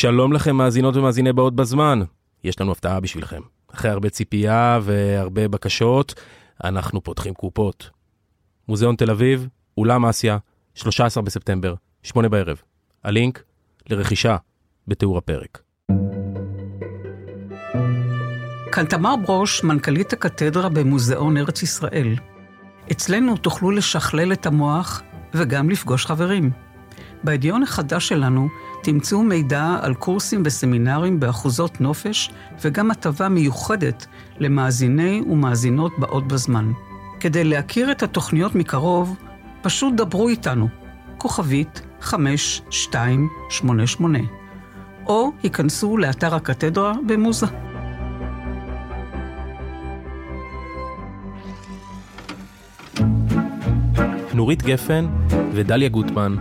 שלום לכם מאזינות ומאזיני באות בזמן. יש לנו הפתעה בשבילכם. אחרי הרבה ציפייה והרבה בקשות, אנחנו פותחים קופות. מוזיאון תל אביב, אולם אסיה, 13 בספטמבר, 8 בערב. הלינק לרכישה בתיאור הפרק. כאן תמר ברוש, מנכ"לית הקתדרה במוזיאון ארץ ישראל. אצלנו תוכלו לשכלל את המוח וגם לפגוש חברים. בעדיון החדש שלנו תמצאו מידע על קורסים וסמינרים באחוזות נופש וגם הטבה מיוחדת למאזיני ומאזינות באות בזמן. כדי להכיר את התוכניות מקרוב, פשוט דברו איתנו, כוכבית 5288, או היכנסו לאתר הקתדרה במוזה. נורית גפן ודליה גודמן,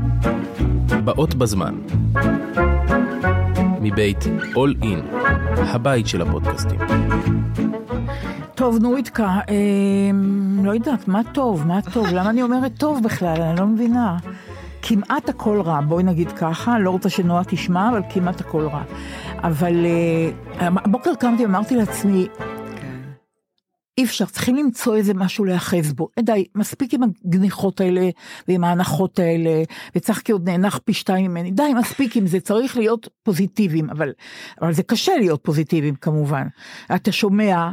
באות בזמן, מבית All in, הבית של הפודקאסטים. טוב, נורידקה, לא יודעת, מה טוב, למה אני אומרת טוב בכלל, אני לא מבינה. כמעט הכל רע, בואי נגיד ככה, לא רוצה שנועה תשמע, אבל כמעט הכל רע. אבל הבוקר קמתי, אמרתי לעצמי, אי אפשר, צריכים למצוא איזה משהו להיחז בו. די, מספיק עם הגניחות האלה, ועם ההנחות האלה, וצריך כי עוד נאנח פי שתיים ממני. די, מספיק עם זה, צריך להיות פוזיטיביים, אבל זה קשה להיות פוזיטיביים כמובן. אתה שומע,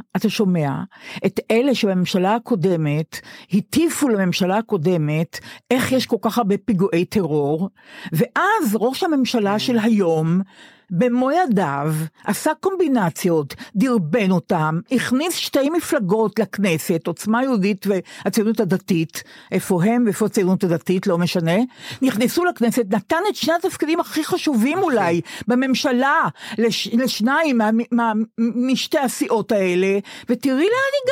את אלה שבממשלה הקודמת, הטיפו לממשלה הקודמת, איך יש כל כך הרבה פיגועי טרור, ואז ראש הממשלה של היום, במו ידיו, עשה קומבינציות, דרבן אותם, הכניס שתי מפלגות לכנסת, עוצמה יהודית והציונות הדתית, איפה הם ואיפה הציונות הדתית, לא משנה, נכנסו לכנסת, נתן את שני התפקידים הכי חשובים אולי, בממשלה, לשניים משתי הסיעות האלה, ותראי לאן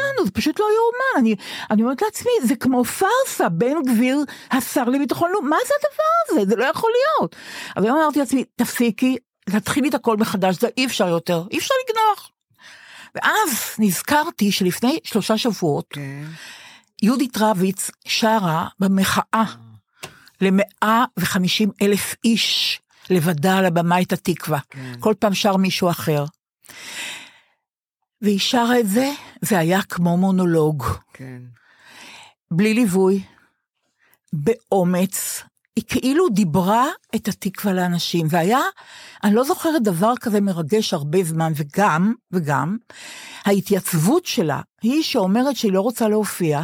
הגענו, זה פשוט לא יאומן, אני אומרת לעצמי, זה כמו פרסה, בן גביר, השר לביטחון, מה זה הדבר הזה? זה לא יכול להיות. אז היום אמרתי לעצמי, תפסיקי, להתחיל את הכל מחדש, זה אי אפשר יותר, אי אפשר לגנוח. ואז נזכרתי שלפני 3 שבועות, יהודית ראביץ שרה במחאה, ל150,000 איש, לבדה על הבמה את התקווה, כל פעם שר מישהו אחר. והיא שרה את זה, זה היה כמו מונולוג. בלי ליווי, באומץ, היא כאילו דיברה את התקווה לאנשים, והיה, אני לא זוכרת דבר כזה מרגש הרבה זמן, וגם, ההתייצבות שלה, היא שאומרת שהיא לא רוצה להופיע,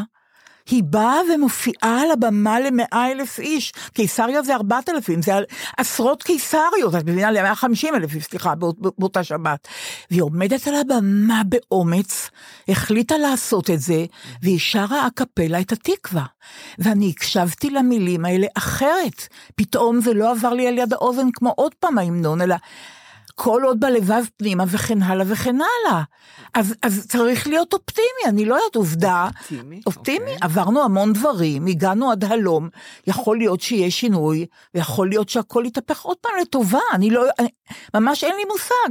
היא באה ומופיעה על הבמה ל100,000 איש, קיסריה זה 4,000, זה עשרות קיסריות, את מבינה ל150,000, סליחה, באותה שבת, והיא עומדת על הבמה באומץ, החליטה לעשות את זה, והיא שרה הקפלה את התקווה, ואני הקשבתי למילים האלה אחרת, פתאום זה לא עבר לי על יד האוזן כמו עוד פעם ההמנון, אלא כל עוד בלבב פנימה וכן הלאה וכן הלאה. אז צריך להיות אופטימי, אני לא יודעת, עובדה. אופטימי, עברנו המון דברים, הגענו עד הלום, יכול להיות שיהיה שינוי, ויכול להיות שהכל יתהפך עוד פעם לטובה, אני ממש אין לי מושג.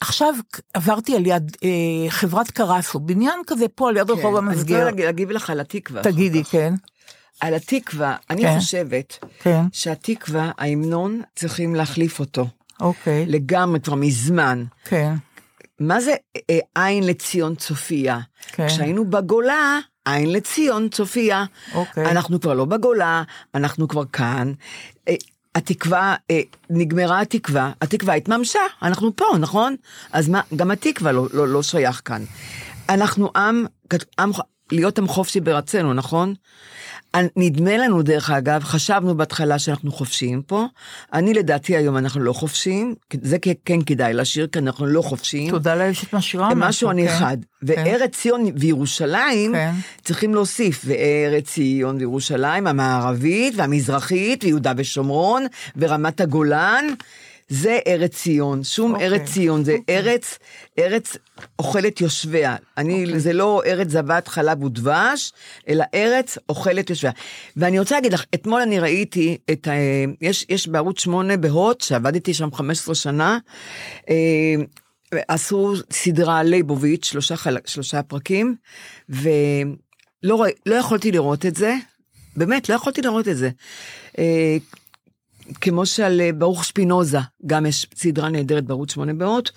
עכשיו עברתי על יד חברת קרסו, בניין כזה פה על יד רחוב המסגר. אני רוצה להגיב לך על התקווה. תגידי, כן. על התקווה, אני חושבת שהתקווה, ההמנון, צריכים להחליף אותו. לגמרי, כבר מזמן. מה זה עין לציון צופיה? כשהיינו בגולה, עין לציון צופיה. אנחנו כבר לא בגולה, אנחנו כבר כאן. התקווה, נגמרה התקווה, התקווה התממשה, אנחנו פה, נכון? אז גם התקווה לא שייך כאן. אנחנו עם להיות עם חופשי ברצנו, נכון? נדמה לנו דרך אגב, חשבנו בהתחלה שאנחנו חופשיים פה, אני לדעתי היום אנחנו לא חופשיים, זה כן כדאי לשיר, כי אנחנו לא חופשיים. תודה לה, יש את משהו. משהו אני אחד. וארץ ציון וירושלים, צריכים להוסיף, וארץ ציון וירושלים, המערבית והמזרחית, ויהודה ושומרון, ורמת הגולן, זה ארץ ציון, שום ארץ ציון, זה ארץ אוכלת יושביה, זה לא ארץ זבת חלב ודבש, אלא ארץ אוכלת יושביה, ואני רוצה להגיד לך, אתמול אני ראיתי, יש בערוץ 8 בהוט, שעבדתי שם 15 שנה, עשו סדרה ליבוביץ', 3 פרקים, ולא יכולתי לראות את זה, באמת לא יכולתי לראות את זה, כמו שעל ברוך שפינוזה, גם יש סדרה נהדרת בערוץ 800,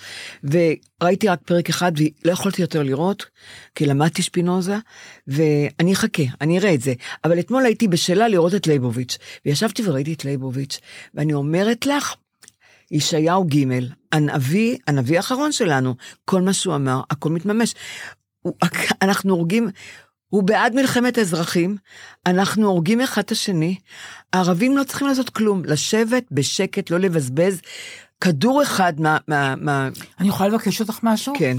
וראיתי רק פרק אחד, ולא יכולתי יותר לראות, כי למדתי שפינוזה, ואני אחכה, אני אראה את זה, אבל אתמול הייתי בשאלה לראות את ליבוביץ', וישבתי וראיתי את ליבוביץ', ואני אומרת לך, ישעיהו ג' הנביא האחרון שלנו, כל מה שהוא אמר, הכל מתממש, אנחנו הורגים, הוא בעד מלחמת האזרחים, אנחנו הורגים אחד את השני, הערבים לא צריכים לעשות כלום, לשבת בשקט, לא לבזבז, כדור אחד מה... אני יכולה לבקש אותך משהו? כן.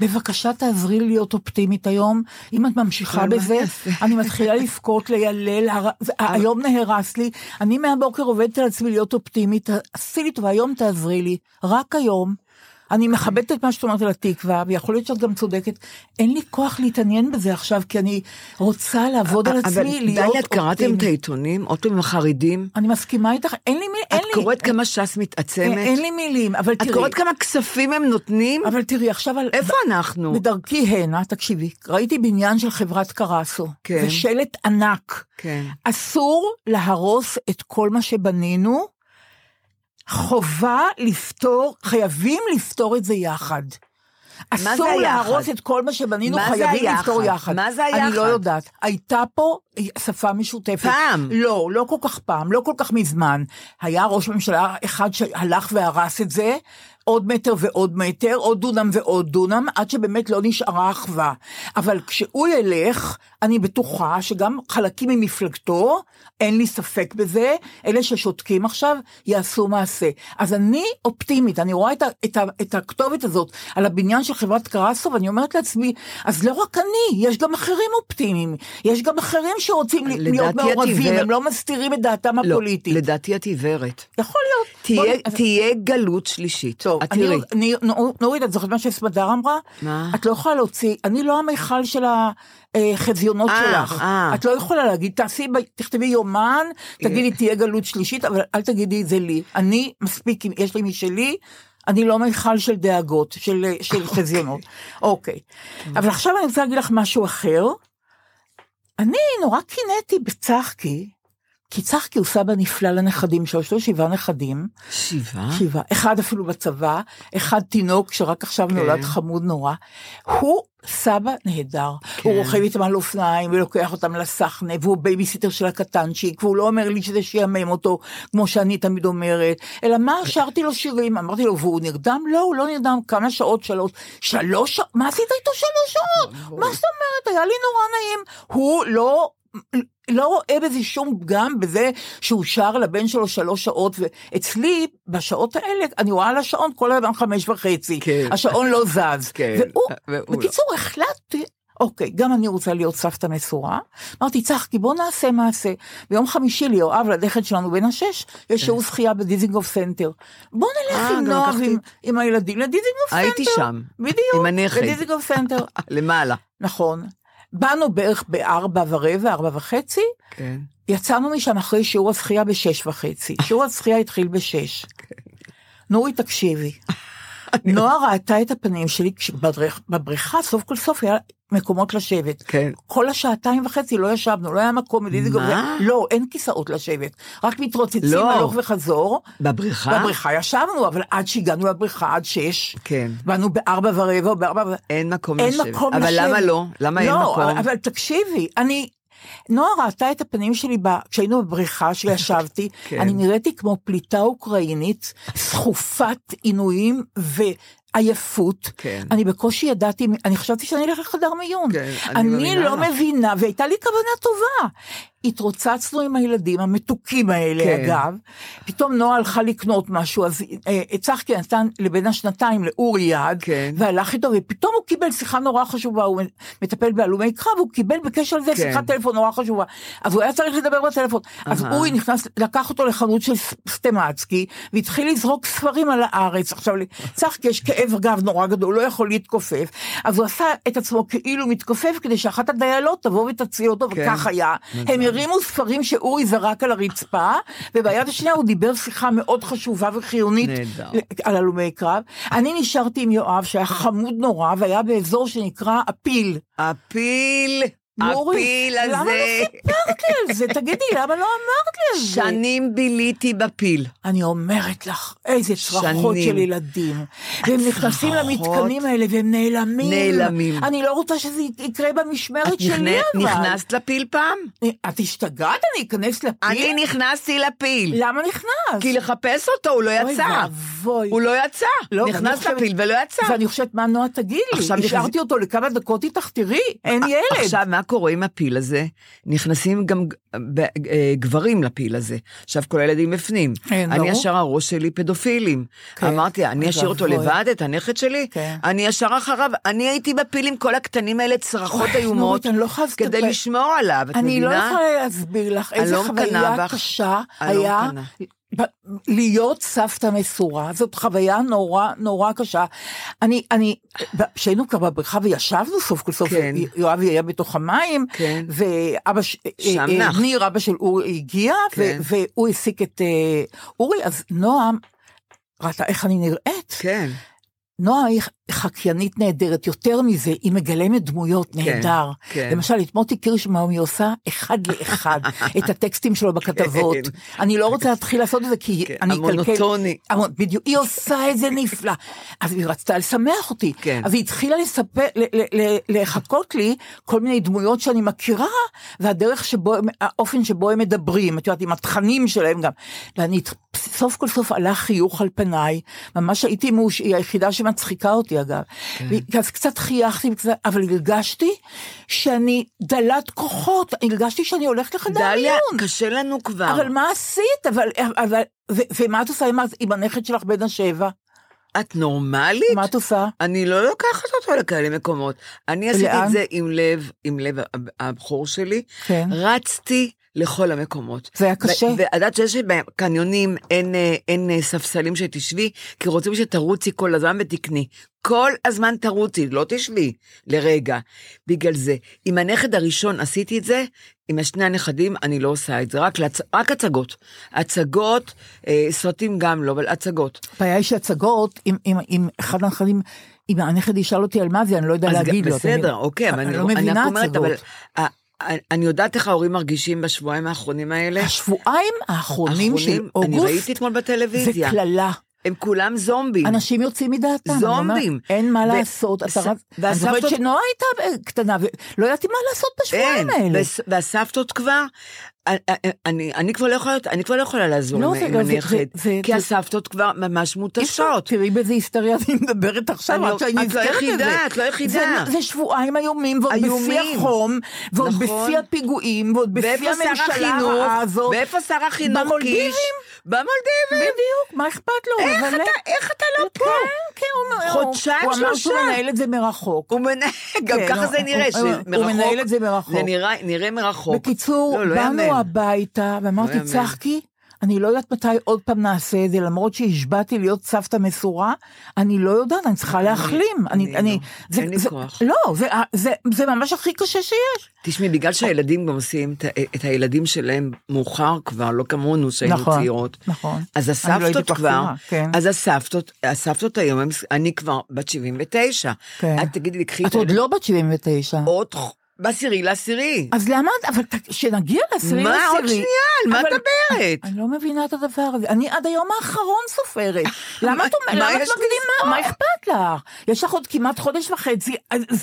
בבקשה תעזרי להיות אופטימית היום, אם את ממשיכה בזה, אני מתחילה לבכות, לילל, היום נהרס לי, אני מהבוקר עובדת על עצמי להיות אופטימית, עשי לי טובה, היום תעזרי לי, רק היום, אני מכבדת את מה שאת אומרת על התקווה, ויכול להיות שאת גם צודקת, אין לי כוח להתעניין בזה עכשיו, כי אני רוצה לעבוד על עצמי, להיות אופטימית. אבל דליה, קראתם את העיתונים, אותם החרדים? אני מסכימה איתך, אין לי מילים. את קוראת כמה ש"ס מתעצמת? אין לי מילים, אבל תראי. את קוראת כמה כספים הם נותנים? אבל תראי, עכשיו... איפה אנחנו? בדרכי הנה, תקשיבי, ראיתי בניין של חברת קרסו, זה שלט ענק. אסור להרוס את כל מה שבנינו, חובה לפתור, חייבים לפתור את זה יחד. אסור להרוס את כל מה שבנינו, חייבים לפתור יחד. מה זה היחד? אני לא יודעת. הייתה פה שפה משותפת. פעם. לא, לא כל כך פעם, לא כל כך מזמן. היה ראש ממשלה אחד שהלך והרס את זה, עוד מטר ועוד מטר, עוד דונם ועוד דונם, עד שבאמת לא נשארה אחווה. אבל כשהוא ילך, אני בטוחה שגם חלקים ממפלגתו, אין לי ספק בזה, אלה ששותקים עכשיו, יעשו מעשה. אז אני אופטימית, אני רואה את הכתובת הזאת, על הבניין של חברת קרסו, ואני אומרת לעצמי, אז לא רק אני, יש גם אחרים אופטימיים, יש גם אחרים שרוצים להיות מעורבים, הם לא מסתירים את דעתם הפוליטית. לדעתי את עיוורת. יכול להיות. תהיה גלות שלישית. נורית, את זוכרת מה שסמדר אמרה? את לא יכולה להוציא, אני לא המיכל של החזיונות שלך, את לא יכולה להגיד, תכתבי יומן, תגידי תהיה גלות שלישית, אבל אל תגידי את זה לי, אני מספיק, יש לי מי שלי, אני לא מיכל של דאגות, של חזיונות, אוקיי, אבל עכשיו אני רוצה להגיד לך משהו אחר, אני נורא קינאתי בצחקי, כי צחקי הוא סבא נפלא לנכדים, שיש לו 7 נכדים. 7? 7. אחד אפילו בצבא, אחד תינוק שרק עכשיו נולד חמוד נורא. הוא סבא נהדר. הוא רוכב איתם על אופניים ולוקח אותם לסחנה, והוא בייביסיטר של הקטנצ'יק, והוא לא אומר לי שזה שיאמם אותו, כמו שאני תמיד אומרת, אלא מה, שרתי לו שירים, אמרתי לו, והוא נרדם? לא, הוא לא נרדם, כמה שעות, 3 שעות, מה עשית איתו 3 שעות? מה זאת אומרת? היה לי נורא נעים. הוא לא רואה בזה שום פגם בזה שהוא שר לבן שלו 3 שעות, ואצלי בשעות האלה אני רואה על השעון כל הזמן 5:30, השעון לא זז, והוא בקיצור החלטתי, אוקיי, גם אני רוצה להיות סבתא מסורה, אמרתי צחקי בוא נעשה מעשה, ביום חמישי ליואב לדכת שלנו בין 6, יש שהוא זכייה בדיזינגוף סנטר, בוא נלך עם נועב עם הילדים לדיזינגוף סנטר, הייתי שם, עם הנכד, לדיזינגוף סנטר, למעלה, נכון, באנו בערך ב4:15, 4:30, יצאנו משם אחרי שיעור הזכייה ב6:30, שיעור הזכייה התחיל ב6, נורי תקשיבי, נועה ראתה את הפנים שלי, בבריכה סוף כל סוף היה מקומות לשבת, כל 2.5 שעות לא ישבנו, לא היה מקום, לא, אין כיסאות לשבת, רק מתרוצצים הלוך וחזור, בבריכה ישבנו, אבל עד שהגענו לבריכה, עד 6, באנו ב4:15, אין מקום לשבת, אבל למה לא? למה אין מקום? אבל תקשיבי, נועה ראתה את הפנים שלי, כשהיינו בבריכה שישבתי, אני נראיתי כמו פליטה אוקראינית, סחופת עינויים ועייפות, אני בקושי ידעתי, אני חשבתי שאני אלך לחדר מיון, אני לא מבינה, והייתה לי כוונה טובה, התרוצצנו עם הילדים המתוקים האלה אגב, פתאום נועה הלכה לקנות משהו, אז צחקי נתן לבין 2 לאורי יד, והלך איתו, ופתאום הוא קיבל שיחה נורא חשובה, הוא מטפל בהלומי קרב, הוא קיבל בקשר לזה שיחת טלפון נורא חשובה, אז הוא היה צריך לדבר בטלפון, אז אורי נכנס, לקח אותו לחנות של סטמצקי, והתחיל לזרוק ספרים על הארץ, עכשיו צחקי יש כאב גב נורא גדול, הוא לא יכול להתכופף, אז הוא עשה את עצמו כאילו מתכופף, כדי שאחת הדיילות תבוא ותציל אותו, וכך היה, הם הרימו ספרים שאורי זרק על הרצפה, וביד השנייה הוא דיבר שיחה מאוד חשובה וחיונית על הלומי קרב. אני נשארתי עם יואב, שהיה חמוד נורא, והיה באזור שנקרא אפיל. הפיל הזה. למה לא סיפרת לי על זה? תגידי, למה לא אמרת לי על זה? שנים ביליתי בפיל. אני אומרת לך, איזה צרחות של ילדים. והם נכנסים למתקנים האלה, והם נעלמים. נעלמים. אני לא רוצה שזה יקרה במשמרת שלי, אבל. נכנסת לפיל פעם? את השתגעת, אני אכנס לפיל? אני נכנסתי לפיל. למה נכנס? כי לחפש אותו, הוא לא יצא. הוא לא יצא. נכנס לפיל ולא יצא. ואני חושבת, מה נועה תגיד לי? השארתי אותו לכמה דקות איתך, תראי, אין ילד. עכשיו, מה קורה עם הפיל הזה? נכנסים גם גברים לפיל הזה. עכשיו, כל הילדים מפנים. אני ישר הראש שלי פדופילים. אמרתי, אני אשאיר אותו לבד, את הנכד שלי, אני ישר אחריו, אני הייתי בפיל עם כל הקטנים האלה, צרחות איומות, כדי לשמור עליו. אני לא יכולה להסביר לך, איזה חוויה קשה היה... להיות סבתא מסורה, זאת חוויה נורא, נורא קשה. אני, כשהיינו כבר בבריכה וישבנו סוף כל סוף, כן. יואבי היה בתוך המים, כן. ואבא, ניר, אבא של אורי הגיע, כן. והוא הסיק את אורי, אז נועם, ראתה איך אני נראית? כן. נועה היא חקיינית נהדרת, יותר מזה, היא מגלמת דמויות נהדר. למשל, את מוטי קירש, מה היא עושה? אחד לאחד, את הטקסטים שלו בכתבות. אני לא רוצה להתחיל לעשות את זה, כי אני אקלקל. המונוטוני. בדיוק, היא עושה את זה נפלא. אז היא רצתה לשמח אותי. אז היא התחילה לחכות לי כל מיני דמויות שאני מכירה, והדרך שבו, האופן שבו הם מדברים, את יודעת, עם התכנים שלהם גם. ואני סוף כל סוף עלה חיוך על פניי, ממש הייתי היחידה שמצחיקה אותי אגב, אז קצת חייכתי, אבל הרגשתי שאני דלת כוחות, הרגשתי שאני הולכת לחדר עיון. דליה, קשה לנו כבר. אבל מה עשית? ומה את עושה עם הנכד שלך בן השבע? את נורמלית? מה את עושה? אני לא לוקחת אותו לכאלה מקומות. אני עשיתי את זה עם לב הבחור שלי, רצתי לכל המקומות. זה היה קשה. ועדת שיש בקניונים אין ספסלים שתשבי, כי רוצים שתרוצי כל הזמן ותקני. כל הזמן תרוצי, לא תשבי לרגע. בגלל זה, עם הנכד הראשון עשיתי את זה, עם השני הנכדים אני לא עושה את זה, רק הצגות. הצגות, סרטים גם לא, אבל הצגות. הבעיה היא שהצגות, עם אחד הנכדים, אם הנכד ישאל אותי על מה זה, אני לא יודע להגיד לו. בסדר, אוקיי, אני לא מבינה הצגות. אני יודעת איך ההורים מרגישים בשבועיים האחרונים האלה? השבועיים האחרונים של אוגוסט. אני ראיתי אתמול בטלוויזיה. זה כללה. הם כולם זומבים. אנשים יוצאים מדעתם. זומבים. אין מה לעשות. אני זוכרת שנועה הייתה קטנה, ולא ידעתי מה לעשות בשבועיים האלה. והסבתות כבר, אני כבר לא יכולה לעזור עם הנכד, כי הסבתות כבר ממש מותשות. תראי באיזה היסטריה אני מדברת עכשיו, עד שאני נזכרת את זה. את לא יחידה. זה שבועיים איומים, ועוד בשיא החום, ועוד בשיא הפיגועים, ועוד בשיא הממשלה הרעה הזאת. ואיפה שר החינוך קיש? במולדיבים. בדיוק, מה אכפת לו? איך אתה לא פה? כן, כן. חודשיים, שלושה. הוא מנהל את זה מרחוק. גם ככה זה נראה. הוא מנהל את זה מרחוק. זה נראה מרחוק. בקיצור, באנו הביתה, ואמרתי, צחקי, אני לא יודעת מתי עוד פעם נעשה את זה, למרות שהשבעתי להיות סבתא מסורה, אני לא יודעת, אני צריכה להחלים. אין לי כוח. לא, זה ממש הכי קשה שיש. תשמעי, בגלל שהילדים גם עושים את הילדים שלהם מאוחר כבר, לא כמונו שהיינו צעירות. נכון, אז הסבתות כבר, אז הסבתות היום, אני כבר בת 79. את תגידי, לקחי... את עוד לא בת 79. עוד חוק. בסירי לסירי. אז למה, אבל כשנגיע לסירי לסירי. מה עוד שנייה, על מה את עברת? אני לא מבינה את הדבר הזה. אני עד היום האחרון סופרת. למה את מקדימה? מה אכפת לך? יש לך עוד כמעט חודש וחצי.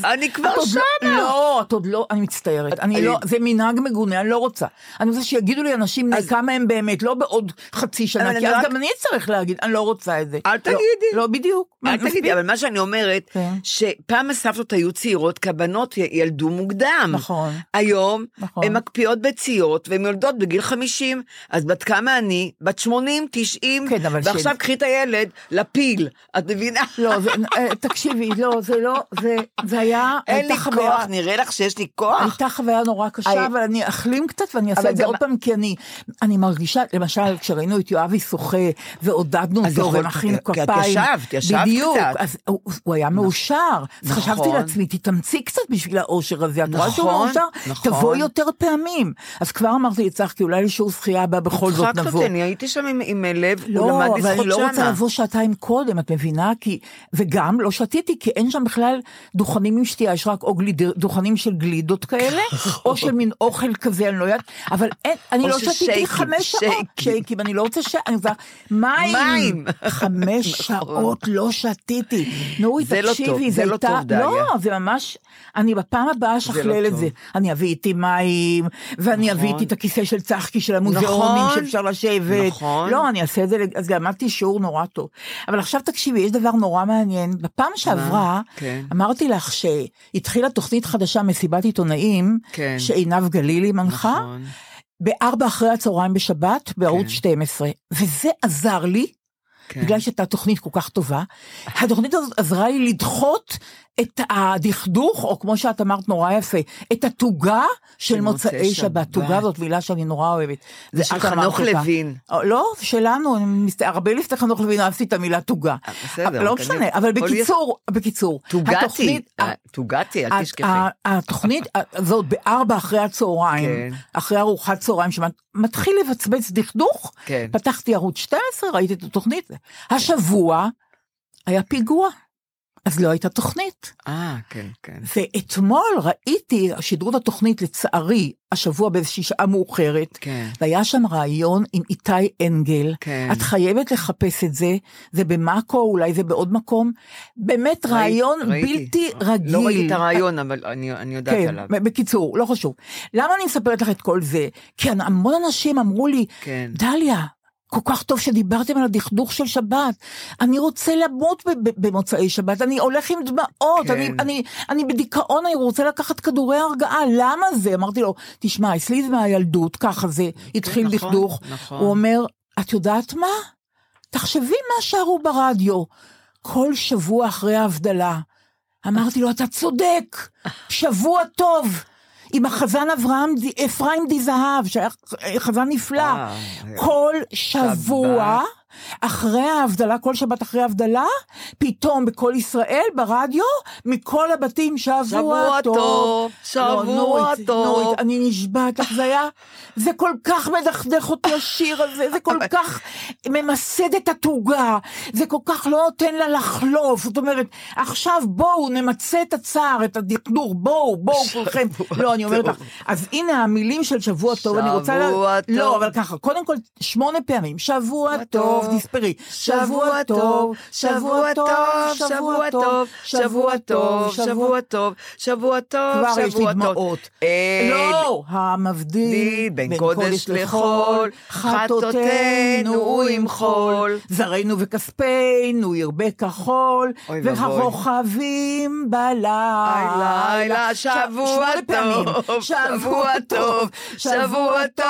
אני כבר שנה. לא, את עוד לא, אני מצטערת. זה מנהג מגונה, אני לא רוצה. אני רוצה שיגידו לי אנשים כמה הם באמת, לא בעוד חצי שנה, כי אז גם אני צריך להגיד, אני לא רוצה את זה. אל תגידי. לא בדיוק. אל תגידי, אבל מה שאני אומרת, שפעם הסבתות היו צעירות, כבנות ילדו מוקדם. נכון. היום נכון. הן מקפיאות ביציות והן יולדות בגיל 50, אז בת כמה אני? בת 80, 90, כן, ועכשיו קחי את הילד לפיל, את מבינה? לא, זה, תקשיבי, לא, זה לא, זה היה... אין לי חוויה, כוח, נראה לך שיש לי כוח. הייתה חוויה נורא קשה, אבל אני אחלים קצת ואני אעשה את זה עוד פעם, כי אני מרגישה, למשל, כשראינו את יואבי שוחה ועודדנו אותו ונחים כפיים. כי את ישבת בדיוק, קצת. בדיוק, הוא היה מאושר. נכון. חשבתי לעצמי, תתאמצי קצת בשביל האושר הזה, את רואה שהוא מאושר, תבוא יותר פעמים. אז כבר אמרתי, יצחקי, אולי לשיעור שחייה הבא בכל זאת נבוא. הייתי שם עם לב, הוא למד לזכות שנה. לא, אבל לא רוצה לבוא שעתיים קודם, את מבינה? וגם לא שתיתי, כי אין שם בכלל דוכנים עם שתייה, יש רק דוכנים של גלידות כאלה, או של מין אוכל כזה, אני לא יודעת, אבל אני לא שתיתי 5 שעות, שייקים, אני לא רוצה מים, 5 שעות לא שתיתי. נורית, תקשיבי, זה לא טוב, דליה. לא, זה ממש, אני בפעם הבאה שכלל את זה. אני אביא איתי מים, ואני אביא איתי את הכיסא של צחקי, של המוזיאונים שאפשר לשבת. לא, אני אעשה את זה, אז למדתי שיעור נורא טוב. אבל עכשיו תקשיבי, יש דבר נורא מעניין. בפעם שעברה, אמרתי לך שהתחילה תוכנית חדשה, מסיבת עיתונאים, שעיניו גלילי מנחה, 16:00 בשבת, בערוץ 12. וזה עזר לי, בגלל שהייתה תוכנית כל כך טובה, התוכנית הזאת עזרה לי לדחות את הדכדוך, או כמו שאת אמרת נורא יפה, את התוגה של מוצאי שבת. תוגה זאת מילה שאני נורא אוהבת. זה של חנוך לוין. לא, שלנו, הרבה לפני חנוך לוין אהבתי את המילה תוגה. לא משנה, אבל בקיצור. תוגתי, אל תשכחי. התוכנית הזאת 16:00, אחרי ארוחת צהריים, שמתחיל לבצבץ דכדוך, פתחתי ערוץ 12, ראיתי את התוכנית. השבוע היה פיגוע. אז לא הייתה תוכנית. כן, כן. ואתמול ראיתי שדרות התוכנית לצערי, השבוע באיזושהי שעה מאוחרת, והיה שם רעיון עם איתי אנגל, את חייבת לחפש את זה, זה במאקו, אולי זה בעוד מקום, באמת רעיון בלתי רגיל. לא ראיתי את הרעיון, אבל אני יודעת עליו. בקיצור, לא חשוב. למה אני מספרת לך את כל זה? כי המון אנשים אמרו לי, דליה, כל כך טוב שדיברתם על הדכדוך של שבת, אני רוצה למות במוצאי שבת, אני הולך עם דמעות, אני בדיכאון, אני רוצה לקחת כדורי הרגעה, למה זה? אמרתי לו, תשמע, אצלי זה מהילדות, ככה זה, התחיל דכדוך, הוא אומר, את יודעת מה? תחשבי מה שערו ברדיו, כל שבוע אחרי ההבדלה, אמרתי לו, אתה צודק, שבוע טוב, עם החזן אפרים די-זהב, שהיה חזן נפלא, כל שבוע, אחרי ההבדלה, כל שבת אחרי ההבדלה, פתאום בכל ישראל, ברדיו, מכל הבתים, שבוע טוב, שבוע טוב, אני נשבעת לך, זה כל כך מדכדך אותי השיר הזה, זה כל כך ממסד את התוגה, זה כל כך לא נותן לה לחלוף, זאת אומרת, עכשיו בואו נמצא את הצער, את הדכדוך, בואו כולכם, לא, אני אומרת לך, אז הנה המילים של שבוע טוב, אני רוצה לה, לא, אבל ככה, קודם כל, 8 פעמים, שבוע טוב, תספרי. שבוע טוב, שבוע טוב, שבוע טוב, שבוע טוב, שבוע טוב, שבוע טוב. כבר יש לי דמעות. לא, המבדיל בין קודש לחול, חטאותינו ימחול, זרענו וכספנו ירבה כחול, והרוכבים בלילה. שבוע טוב, שבוע טוב, שבוע טוב,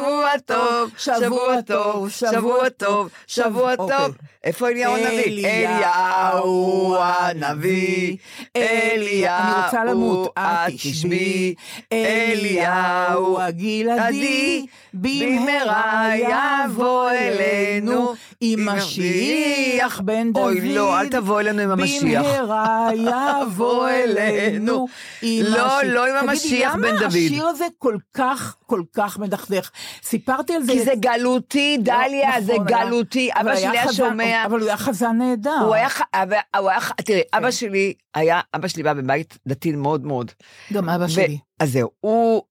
שבוע טוב, שבוע טוב, שבוע טוב, שבוע טוב. איפה אליהו הנביא? אליהו הנביא, אליהו התשבי, אליהו הגלעדי, במהרה יבוא אלינו עם משיח בן דוד. אוי לא, אל תבוא אלינו עם המשיח. במהרה יבוא אלינו עם משיח. לא, לא עם המשיח בן דוד. תגידי, למה השיר הזה כל כך, כל כך מדכדך? סיפרתי על זה. כי זה גלותי, דליה. זה גלותי, אבא שלי היה שומע, אבל הוא היה חזן נהדר, תראי, אבא שלי בא בבית דתי מאוד מאוד, גם אבא שלי, אז זהו, הוא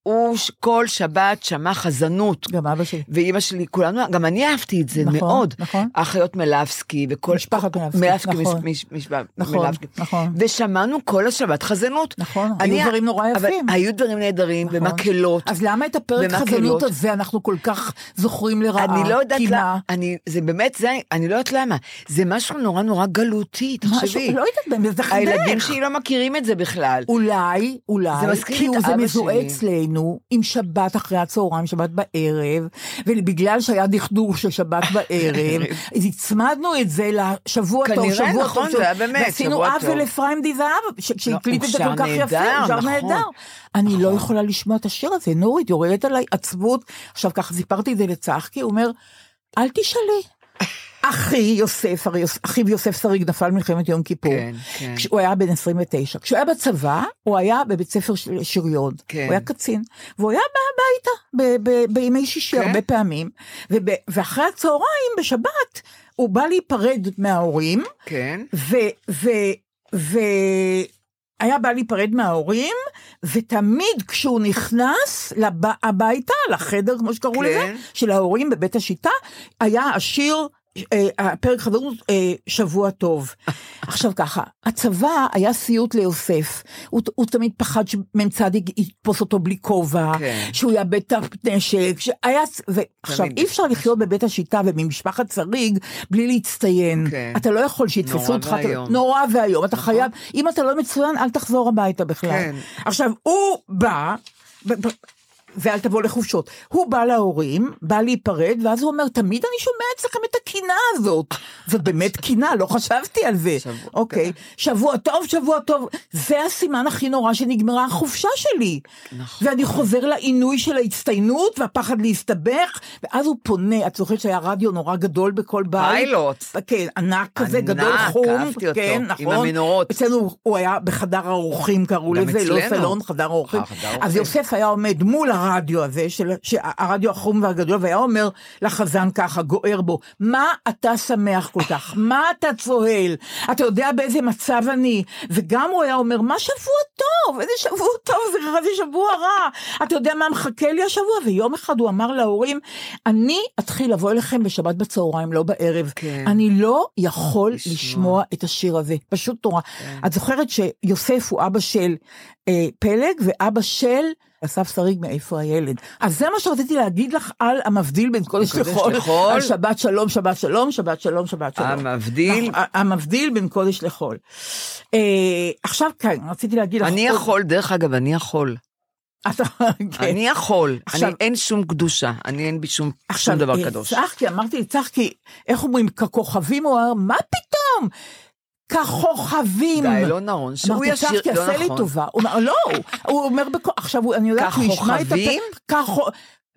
כל שבת שמע חזנות, גם אבא שלי ואמא שלי, כולנו, גם אני אהבתי את זה מאוד, האחיות מלבסקי משפחת מלבסקי, ושמענו כל השבת חזנות, היו דברים נורא יפים, היו דברים נהדרים במקלות, אז למה את הפרק חזנות הזה אנחנו כל כך זוכרים לרעה? אני לא יודעת למה, זה באמת, אני לא יודעת למה, זה משהו נורא נורא גלותי, תחשבי. לא יודעת, זה חדך. הילדים שלי לא מכירים את זה בכלל. אולי, כי זה מזוהה אצלנו, עם שבת אחרי הצהריים, שבת בערב, ובגלל שהיה דכדוך של שבת בערב, אז הצמדנו את זה לשבוע טוב, כנראה, נכון, זה היה באמת, ועשינו אף ולאפרים די-זהב, שהקליט את זה כל כך יפה, אפשר נהדר. אני לא יכולה לשמוע את השיר הזה, נורית, יורדת עליי עצבות, עכשיו ככה סיפרתי את זה לצחקי, אומר, אל תשאלי, אחיו יוסף שריג נפל מלחמת יום כיפור, כשהוא היה בן 29, כשהוא היה בצבא, הוא היה בבית ספר שריון, הוא היה קצין, והוא היה בא הביתה, בימי שישי הרבה פעמים, ואחרי הצהריים בשבת, הוא בא להיפרד מההורים, היה בא להיפרד מההורים, ותמיד כשהוא נכנס הביתה, לחדר, כמו שקראו לזה, של ההורים בבית השיטה, היה השיר, הפרק חברות, שבוע טוב. עכשיו ככה, הצבא היה סיוט ליוסף, הוא תמיד פחד שממצדיק יתפוס אותו בלי כובע, שהוא יאבד את הנשק, עכשיו אי אפשר לחיות בבית השיטה וממשפחת שריג בלי להצטיין, אתה לא יכול שיתפסו אותך, נורא והיום, אתה חייב, אם אתה לא מצוין אל תחזור הביתה בכלל. עכשיו הוא בא, ואל תבוא לחופשות. הוא בא להורים, בא להיפרד, ואז הוא אומר, תמיד אני שומע אצלכם את הקינה הזאת. זאת באמת קינה, לא חשבתי על זה. אוקיי, שבוע טוב, שבוע טוב. זה הסימן הכי נורא שנגמרה החופשה שלי. ואני חוזר לעינוי של ההצטיינות, והפחד להסתבך, ואז הוא פונה, את זוכרת שהיה רדיו נורא גדול בכל בית. פיילוט. כן, ענק כזה, גדול חום. אהבתי אותו, עם המנורות. אצלנו הוא היה בחדר האורחים, קראו לזה, לא סלון, חדר האורחים. אז יוסף היה עומד מול הרדיו הזה, הרדיו החום והגדול, והיה אומר לחזן ככה, גוער בו, מה אתה שמח כל כך? מה אתה צוהל? אתה יודע באיזה מצב אני? וגם הוא היה אומר, מה שבוע טוב? איזה שבוע טוב? זה שבוע רע. אתה יודע מה מחכה לי השבוע? ויום אחד הוא אמר להורים, אני אתחיל לבוא אליכם בשבת בצהריים, לא בערב. אני לא יכול לשמוע את השיר הזה. פשוט תורה. את זוכרת שיוסף הוא אבא של פלג, ואבא של אסף שריג מאיפה הילד. אז זה מה שרציתי להגיד לך על המבדיל בין קודש לחול. על שבת שלום, שבת שלום, שבת שלום, שבת שלום. המבדיל. המבדיל בין קודש לחול. עכשיו כאן, רציתי להגיד לך. אני יכול, דרך אגב, אני יכול. אני יכול. אין שום קדושה. אני אין בי שום דבר קדוש. אמרתי, איך אומרים, ככוכבים, הוא אומר, מה פתאום? ככוכבים. די, לא נרון. שהוא ישיר, לא נכון. עשה לי טובה. לא, הוא אומר, עכשיו אני יודעת, הוא ישמע את הפרק.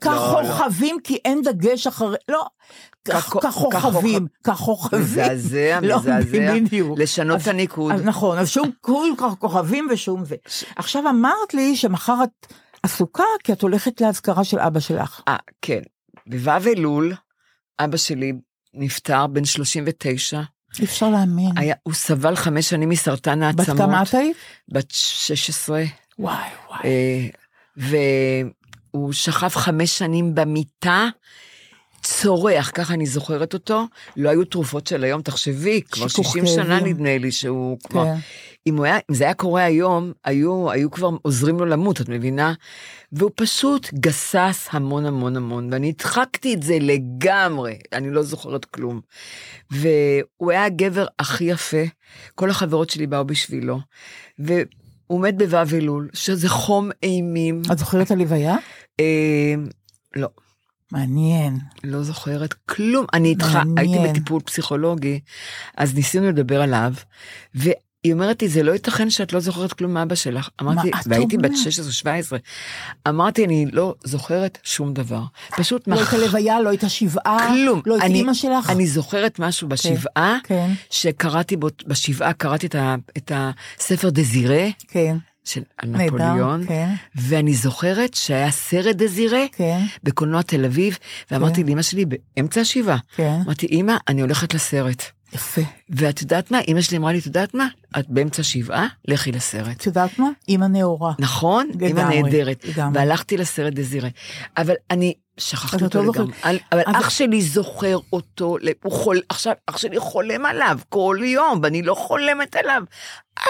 ככוכבים, כי אין דגש אחרי, לא, ככוכבים, ככוכבים. מזעזע, מזעזע, לשנות את הניקוד. נכון, אז שום כוכבים ושום זה. עכשיו אמרת לי שמחר את עסוקה, כי את הולכת להזכרה של אבא שלך. כן, בו' אלול, אבא שלי נפטר בן 39, אפשר להאמין. הוא סבל 5 שנים מסרטן העצמות. בת כמה אתה? בת 16. וואי וואי. והוא שכב 5 שנים במיטה, צורח, ככה אני זוכרת אותו, לא היו תרופות של היום, תחשבי, כבר 60 שנה נדמה לי שהוא כמו, אם זה היה קורה היום, היו כבר עוזרים לו למות, את מבינה? והוא פשוט גסס המון המון המון, ואני הדחקתי את זה לגמרי, אני לא זוכרת כלום. והוא היה הגבר הכי יפה, כל החברות שלי באו בשבילו, והוא עומד בו' אלול, שזה חום אימים. את זוכרת הלוויה? לא. מעניין. לא זוכרת כלום. אני איתך, הייתי בטיפול פסיכולוגי, אז ניסינו לדבר עליו, והיא אומרת לי, זה לא ייתכן שאת לא זוכרת כלום מאבא שלך. אמרתי, והייתי בת 16 או 17, אמרתי, אני לא זוכרת שום דבר. פשוט לא את הלוויה, לא את השבעה, כלום. לא את אמא שלך. אני זוכרת משהו בשבעה, שקראתי בו, בשבעה קראתי את הספר דזירה, כן. של נפוליאון, ואני זוכרת שהיה סרט דזירה בקולנוע תל אביב, ואמרתי לאמא שלי באמצע השבעה, אמרתי, אמא, אני הולכת לסרט. יפה. ואת יודעת מה? אמא שלי אמרה לי, את יודעת מה? את באמצע שבעה, לכי לסרט. את יודעת מה? אמא נאורה. נכון? אמא נהדרת. והלכתי לסרט דזירה. אבל אני שכחתי אותו לגמרי. אבל אח שלי זוכר אותו, עכשיו אח שלי חולם עליו כל יום, ואני לא חולמת עליו.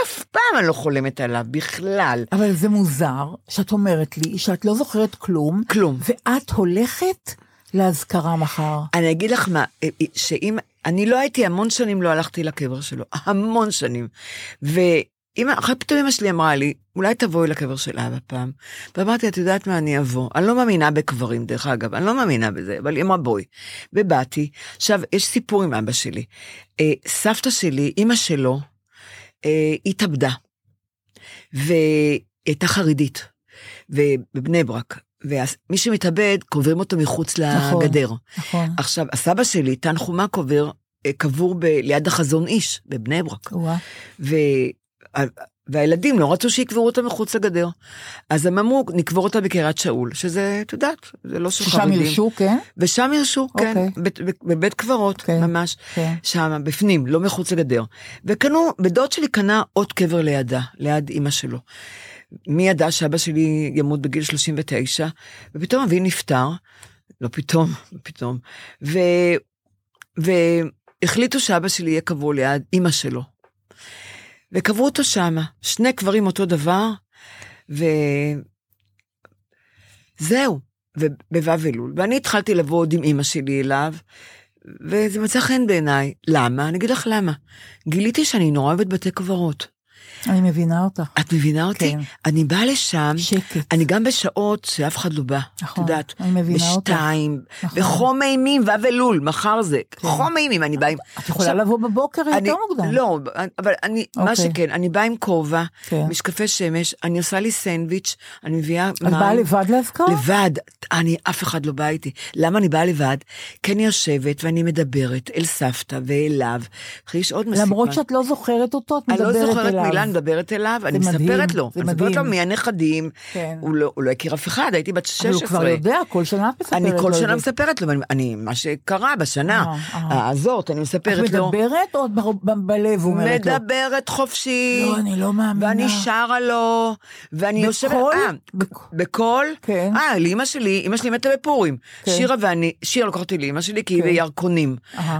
אף פעם אני לא חולמת עליו בכלל. אבל זה מוזר שאת אומרת לי, שאת לא זוכרת כלום. כלום. ואת הולכת להזכרה מחר. אני אגיד לך מה, שאם אני לא הייתי, המון שנים לא הלכתי לקבר שלו, המון שנים, ואחרי פתאום אמא שלי אמרה לי, אולי תבואי לקבר של אבא פעם, ואמרתי, את יודעת מה, אני אבוא, אני לא מאמינה בקברים, דרך אגב, אני לא מאמינה בזה, אבל אמרה בואי, ובאתי, עכשיו, יש סיפור עם אבא שלי, סבתא שלי, אמא שלו, התאבדה, והיא הייתה חרדית, ובבני ברק, ומי שמתאבד, קוברים אותו מחוץ לגדר. עכשיו, הסבא שלי, תנחומה, קובר קבור ליד החזון איש, בבני ברק. והילדים לא רצו שיקברו אותה מחוץ לגדר. אז הם אמרו, נקבור אותה בקריית שאול, שזה, אתה יודעת, זה לא שחרדים. ששם ירשו, כן? ושם ירשו, כן, בבית קברות, ממש, שם, בפנים, לא מחוץ לגדר. וקנו, בדוד שלי קנה עוד קבר לידה, ליד אמא שלו. מי ידע שאבא שלי ימות בגיל 39, ופתאום אבי נפטר, לא פתאום, פתאום, והחליטו שאבא שלי יהיה קבור ליד אמא שלו, וקברו אותו שם, שני קברים אותו דבר, וזהו, בבב אלול, ואני התחלתי לבוא עוד עם אמא שלי אליו, וזה מצא חן בעיניי, למה? אני אגיד לך למה, גיליתי שאני נורא אוהבת בתי קברות, אני מבינה אותך. את מבינה אותי? כן. אני באה לשם, שקט. אני גם בשעות שאף אחד לא בא. נכון, תדעת, אני מבינה אותך. בשתיים, נכון. בחום אימים ואבלול, מחר זה. כן. חום אימים, אני באה עם... את יכולה עכשיו, לבוא בבוקר יותר מוקדם. לא, אבל אני, אוקיי. מה שכן, אני באה עם כובע, כן. משקפי שמש, אני עושה לי סנדוויץ', אני מביאה... את באה לבד להזכר? לבד, אני אף אחד לא בא איתי. למה אני באה לבד? כי אני יושבת ואני מדברת אל סבתא ואליו. למרות שאת לא זוכרת אותו, את מדברת אליו. אני מדברת אליו, אני מספרת לו, אני מספרת לו מי הנכדים, הוא לא הכיר אף אחד, הייתי בת 16. אבל הוא כבר יודע, כל שנה את מספרת לו. אני כל שנה מספרת לו, מה שקרה בשנה הזאת, אני מספרת לו. את מדברת או בלב? מדברת חופשי, ואני שרה לו, ואני יושבת, בכל, לאמא שלי, אמא שלי מתה בפורים, שירה ואני, שירה לקחתי לאמא שלי, כי היא בירקונים,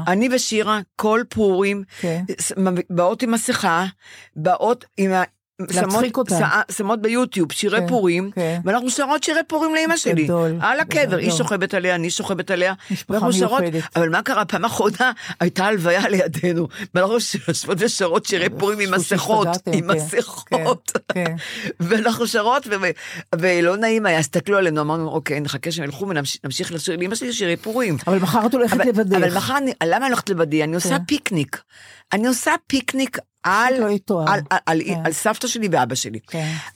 אני ושירה, כל פורים, באות עם מסכה, באות עם שמות ביוטיוב, שירי פורים, ואנחנו שרות שירי פורים לאמא שלי, על הקבר, היא שוכבת עליה, אני שוכבת עליה, ואנחנו שרות, אבל מה קרה? פעם אחרונה הייתה הלוויה לידינו, ואנחנו שרות ושרות שירי פורים עם מסכות, ואנחנו שרות, ולא נעים היה, הסתכלו עלינו, אמרנו, אוקיי, נחכה שנלכו, ונמשיך לשיר לאמא שלי שירי פורים. אבל מחר את הולכת לבדי. אבל מחר, למה הולכת לבדי? אני עושה פיקניק. אני עושה פיקניק על סבתא שלי ואבא שלי.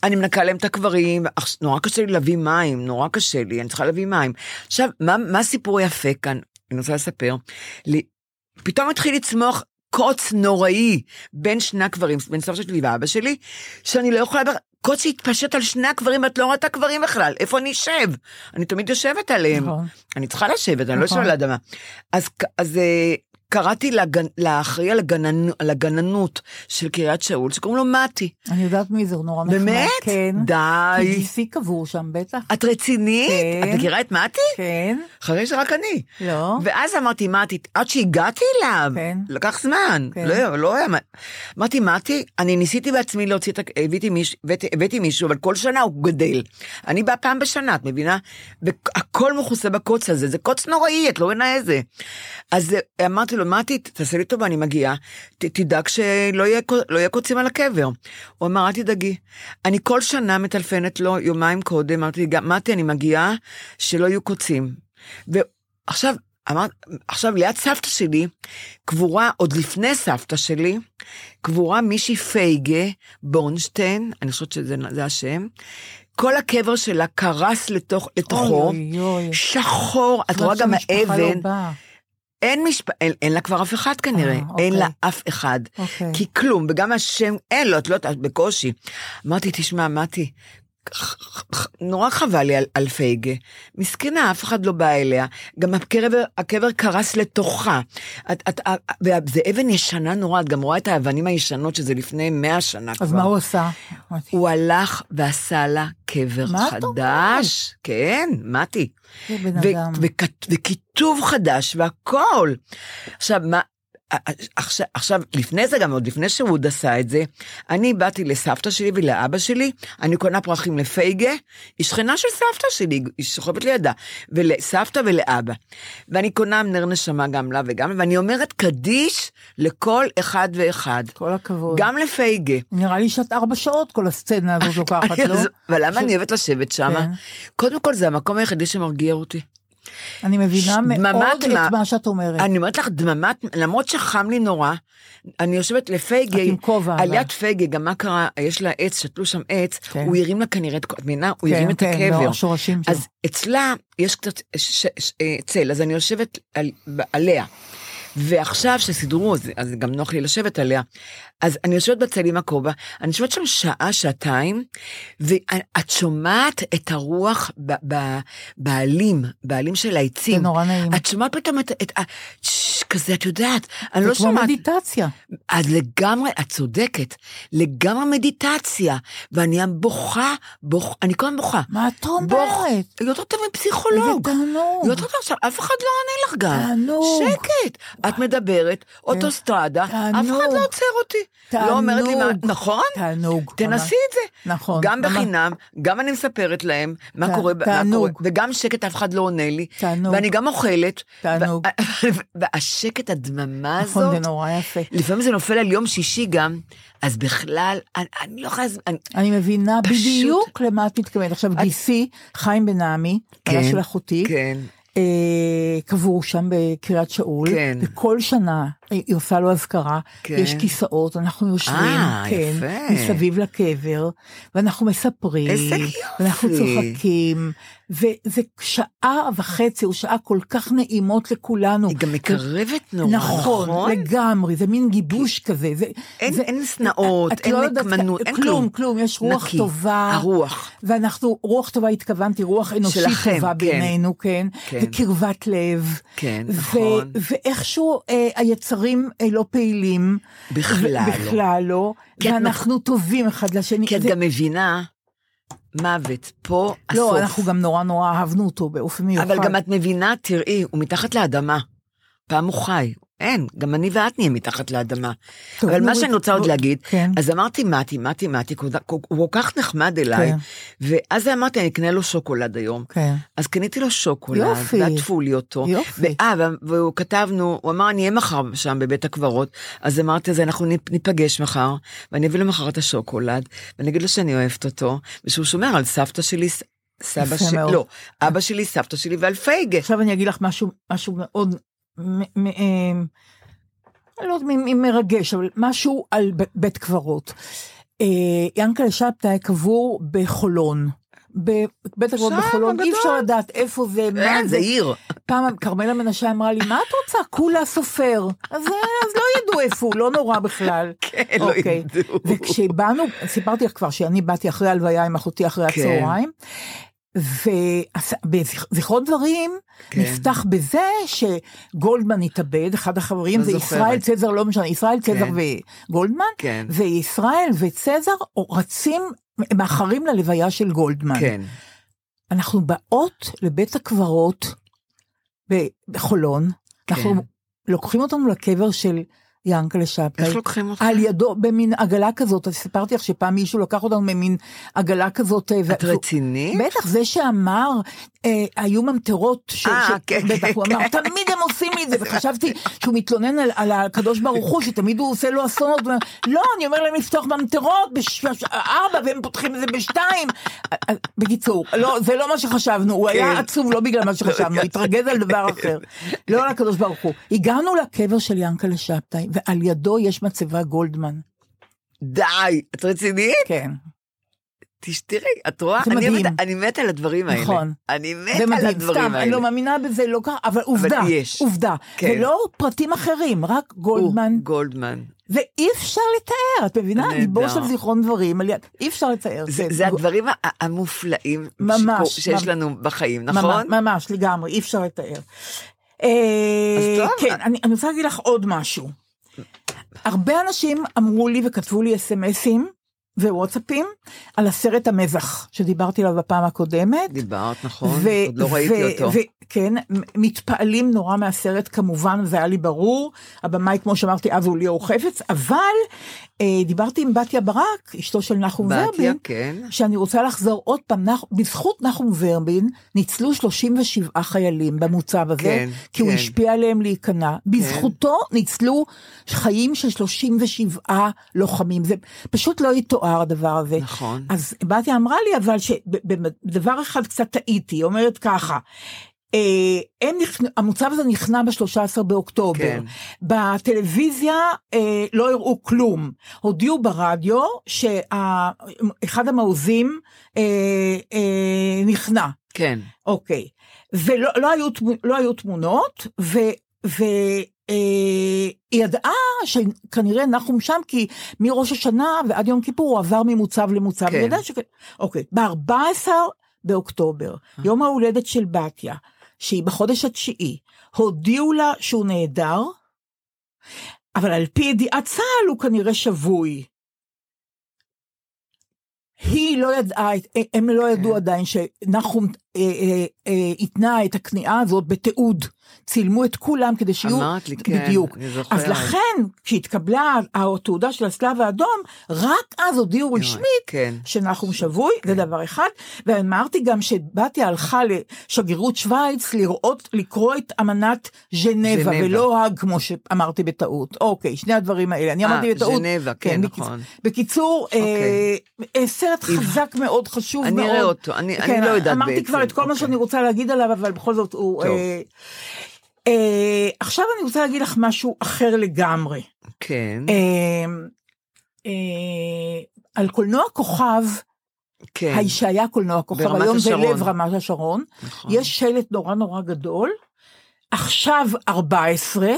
אני מנקה להם את הקברים, נורא קשה לי להביא מים, נורא קשה לי, אני צריכה להביא מים. עכשיו, מה הסיפור היפה כאן? אני רוצה לספר. פתאום התחיל לצמוח קוץ נוראי בין שני הקברים, בין סבתא שלי ואבא שלי, שאני לא יכולה... קוץ שהתפשט על שני הקברים, את לא רואה את הקברים בכלל, איפה אני אשב? אני תמיד יושבת עליהם. אני צריכה לשבת, אני לא יושבת על האדמה. אז... קראתי לאחראי על הגננות של קריית שאול, שקוראים לו מתי. אני יודעת מי זה, נורא נחמד. באמת? כן. די. כי גיסי קבור שם בטח. את רצינית? כן. את מכירה את מתי? כן. אחרי שרק אני. לא. ואז אמרתי, מתי, עד שהגעתי אליו, כן. לקח זמן. כן. לא היה. אמרתי, מתי, אני ניסיתי בעצמי להוציא את... הבאתי מישהו, אבל כל שנה הוא גדל. אני באה פעם בשנה, את מבינה? והכל מכוסה בקוץ הזה, זה קוץ נוראי, את לא מבינה איזה. אז אמרתי לו, מתי, תעשה לי טובה, אני מגיעה, תדאג שלא יהיה קוצים על הקבר. הוא אמר, תדאגי. אני כל שנה מטלפנת לו, יומיים קודם, אמרתי, מתי, אני מגיעה, שלא יהיו קוצים. ועכשיו, עכשיו ליד סבתא שלי, קבורה, עוד לפני סבתא שלי, קבורה מישהי פייגה בונשטיין, אני חושבת שזה השם, כל הקבר שלה קרס לתוכו, שחור, את רואה גם האבן, אין לה כבר אף אחד כנראה, אין לה אף אחד, כי כלום, וגם השם, אין לו, את לא יודעת, בקושי. אמרתי, תשמע, מתי, נורא חבל לי על פייגה, מסכנה, אף אחד לא בא אליה, גם הקבר קרס לתוכה, וזה אבן ישנה נורא, את גם רואה את האבנים הישנות, שזה לפני 100 שנה כבר. אז מה הוא עשה? הוא הלך ועשה לה קבר חדש, כן, מתי, וכיתוב חדש, והכל. עכשיו, מה, עכשיו, לפני זה גם, עוד לפני שהוא עשה את זה, אני באתי לסבתא שלי ולאבא שלי, אני קונה פרחים לפייגה, היא שכנה של סבתא שלי, היא שוכבת לידה, ולסבתא ולאבא, ואני קונה נר נשמה גם לה וגם, ואני אומרת קדיש לכל אחד ואחד. כל הכבוד. גם לפייגה. נראה לי שאת 4 שעות כל הסצנה הזאת לוקחת, לא? ולמה אני אוהבת לשבת שם? קודם כל זה המקום היחידי שמרגיע אותי. אני מבינה מאוד את מה שאת אומרת. אני אומרת לך דממת, למרות שחם לי נורא, אני יושבת לפייגי, על יד פייגי, גם מה קרה, יש לה עץ, שתלו שם עץ, הוא ירים לה כנראה, הוא ירים את הקבר. אז אצלה יש קצת צל, אז אני יושבת עליה, ועכשיו שסידרו, אז גם נוח לי לשבת עליה, אז אני יושבת בצד עם הכובע, אני יושבת שם שעה, שעתיים, ואת שומעת את הרוח בעלים, בעלים של העצים. זה נורא נעים. את שומעת פתאום את כזה, את יודעת, אני לא שומעת. זה כמו מדיטציה. אז לגמרי, את צודקת, לגמרי מדיטציה, ואני בוכה, אני קודם בוכה. מה את אומרת? יותר טוב מפסיכולוג. יותר טוב עכשיו, אף אחד לא עונה לך גם. שקט. את מדברת, אוטוסטרדה, אף אחד לא עוצר אותי. לא אומרת לי מה, נכון? תנסי את זה. נכון. גם בחינם, גם אני מספרת להם, מה קורה, וגם שקט, אף אחד לא עונה לי. ואני גם אוכלת. והשקט, הדממה הזאת. נכון, זה נורא יפה. לפעמים זה נופל על יום שישי גם, אז בכלל, אני לא יכולה... אני מבינה בדיוק למה את מתכוונת. עכשיו, גיסי, חיים בנעמי, היה של אחותי, קבור שם בקריית שאול, וכל שנה היא עושה לו אזכרה, יש כיסאות, אנחנו יושבים מסביב לקבר, ואנחנו מספרים, ואנחנו צוחקים, וזה שעה וחצי, הוא שעה כל כך נעימות לכולנו. היא גם מקרבת נורא. נכון, לגמרי, זה מין גיבוש כזה. אין סנאות, אין נקמנות, אין כלום. כלום, יש רוח טובה. הרוח. ואנחנו, רוח טובה התכוונתי, רוח אנושית טובה בינינו, כן. וקרבת לב. כן, נכון. ואיכשהו היצרים לא פעילים. בכלל לא. ואנחנו טובים אחד לשני. כי את גם מבינה... מוות, פה הסוף. לא, אנחנו גם נורא אהבנו אותו באופן מיוחד. אבל גם את מבינה, תראי, הוא מתחת לאדמה. פעם הוא חי. אין, גם אני ואת נהיה מתחת לאדמה. אבל מה שאני רוצה עוד להגיד, אז אמרתי, מתי, הוא כל כך נחמד אליי, ואז אמרתי, אני אקנה לו שוקולד היום. אז קניתי לו שוקולד, ועטפו לי אותו. והוא כתבנו, הוא אמר, אני אהיה מחר שם בבית הקברות, אז אמרתי, אז אנחנו ניפגש מחר, ואני אביא לו מחר את השוקולד, ואני אגיד לו שאני אוהבת אותו, ושהוא שומר על סבתא שלי, אבא שלי, סבתא שלי, ועל פייגה. עכשיו אני אגיד לך משהו מאוד לא יודעת אם מרגש, אבל משהו על בית קברות. ינקל שבתאי קבור בחולון. בבית הקברות בחולון, אי אפשר לדעת איפה זה, מה זה. פעם קרמלה מנשה אמרה לי, מה את רוצה? כולה סופר. אז לא ידעו איפה, לא נורא בכלל. כן, לא ידעו. וכשבאנו, סיפרתי לך כבר שאני באתי אחרי הלוויה עם אחותי אחרי הצהריים, ובזכרות דברים נפתח בזה שגולדמן התאבד, אחד החברים זה ישראל צזר, לא משנה, ישראל צזר וגולדמן, וישראל וצזר רצים מאחרים ללוויה של גולדמן. אנחנו באות לבית הקברות בחולון, אנחנו לוקחים אותנו לקבר של ינקל שבתאי. איך לוקחים אותך? על ידו, במין עגלה כזאת, סיפרתי לך שפעם מישהו לקח אותנו במין עגלה כזאת. את רציני? בטח, זה שאמר, היו ממטרות, בטח, הוא אמר, תמיד הם עושים לי את זה, וחשבתי שהוא מתלונן על הקדוש ברוך הוא, שתמיד הוא עושה לו אסונות, לא, אני אומר להם לפתוח ממטרות, ב4, והם פותחים את זה ב2, בקיצור, לא, זה לא מה שחשבנו, הוא היה עצוב, לא בגלל מה שחשבנו, התרגז על דבר אחר, לא על הקדוש ברוך הוא. הגענו לקבר של ינקל שבתאי, ועל ידו יש מצבה גולדמן. די, את רצינית? כן. תשתירי, את רואה? אני מת על הדברים האלה. נכון. אני מת על הדברים האלה. אני לא מאמינה בזה, לא ככה, אבל עובדה. אבל יש. עובדה. ולא פרטים אחרים, רק גולדמן. גולדמן. ואי אפשר לתאר, את מבינה? ליבו של זיכרון דברים, אי אפשר לתאר. זה הדברים המופלאים שיש לנו בחיים, נכון? ממש, לגמרי, אי אפשר לתאר. כן, אני רוצה להגיד לך עוד משהו. הרבה אנשים אמרו לי וכתבו לי אס-אמסים ווואטסאפים על הסרט המזח שדיברתי עליו בפעם הקודמת. דיברת, נכון, עוד לא ראיתי אותו. כן, מתפעלים נורא מהסרט, כמובן, זה היה לי ברור, הבמאי, כמו שאמרתי, אבי ליאור חפץ, אבל דיברתי עם בתיה ברק, אשתו של נחום ורבין, שאני רוצה לחזור עוד פעם, בזכות נחום ורבין, ניצלו 37 חיילים במוצב הזה, כי הוא השפיע עליהם להיכנע, בזכותו ניצלו חיים של 37 לוחמים, זה פשוט לא יתואר הדבר הזה. נכון. אז בתיה אמרה לי, אבל בדבר אחד קצת טעיתי, היא אומרת ככה, המוצב הזה נכנע ב-13 באוקטובר, בטלוויזיה לא הראו כלום, הודיעו ברדיו שאחד המעוזים נכנע, אוקיי, ולא היו תמונות, היא ידעה שכנראה נחום שם, כי מראש השנה ועד יום כיפור הוא עבר ממוצב למוצב, היא ידעה אוקיי, ב-14 באוקטובר, יום ההולדת של בתיה, שהיא בחודש התשיעי, הודיעו לה שהוא נהדר, אבל על פי ידיעת צה"ל הוא כנראה שבוי. היא לא ידעה, הם לא ידעו עדיין שנחום התנה את הקנייה הזאת בתיעוד, צילמו את כולם כדי שיהיו בדיוק. אז לכן, כשהתקבלה התעודה של הסלב האדום, רק אז הודיעו רשמית שנחום שבוי, זה דבר אחד, ואמרתי גם שבתיה הלכה לשגרירות שוויץ לראות, לקרוא את אמנת ז'נבה, ולא האג, כמו שאמרתי בטעות. אוקיי, שני הדברים האלה, אני אמרתי בטעות. ז'נבה, כן, נכון. בקיצור, סרט חזק מאוד, חשוב מאוד. אני ראה אותו, אני לא יודעת בעצם. אמרתי כבר את כל מה שאני רוצה להגיד עליו, אבל בכל זאת הוא... עכשיו אני רוצה להגיד לך משהו אחר לגמרי. כן. על קולנוע כוכב, שהיה קולנוע כוכב, היום זה לב רמת השרון, יש שלט נורא נורא גדול, עכשיו 14,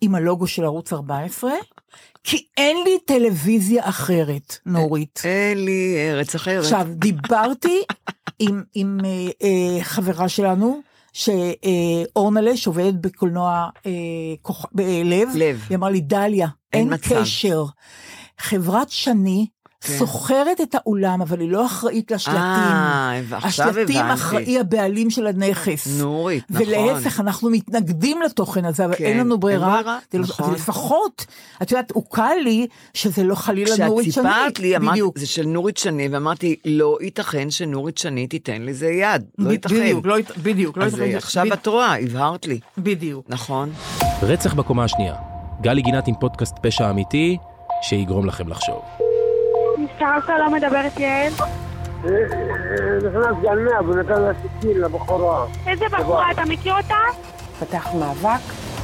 עם הלוגו של ערוץ 14, כי אין לי טלוויזיה אחרת, נורית. אין לי ארץ אחרת. עכשיו, דיברתי עם חברה שלנו, שאורנלה שעובדת בקולנוע בלב, היא אמרה לי, דליה, אין קשר. חברת שני סוחרת את האולם, אבל היא לא אחראית לשלטים. השלטים אחראי הבעלים של הנכס. נורית, נכון. ולהפך, אנחנו מתנגדים לתוכן הזה, אבל אין לנו ברירה. לפחות, את יודעת, הוקל לי שזה לא חלילה נורית שני. כשהציפרת לי, זה של נורית שני, ואמרתי, לא ייתכן שנורית שני תיתן לזה יד. לא ייתכן. בדיוק. אז עכשיו את רואה, הבהרת לי. בדיוק. נכון. רצח בקומה השנייה. גלי גינת עם פודקאסט פשע אמיתי, שיגרום לכם לחשוב. משטרה לא מדברת יעל? נכנס גנב, הוא נתן לסיכיל לבחורה. איזה בחורה? אתה מכיר אותה? פתח מאבק,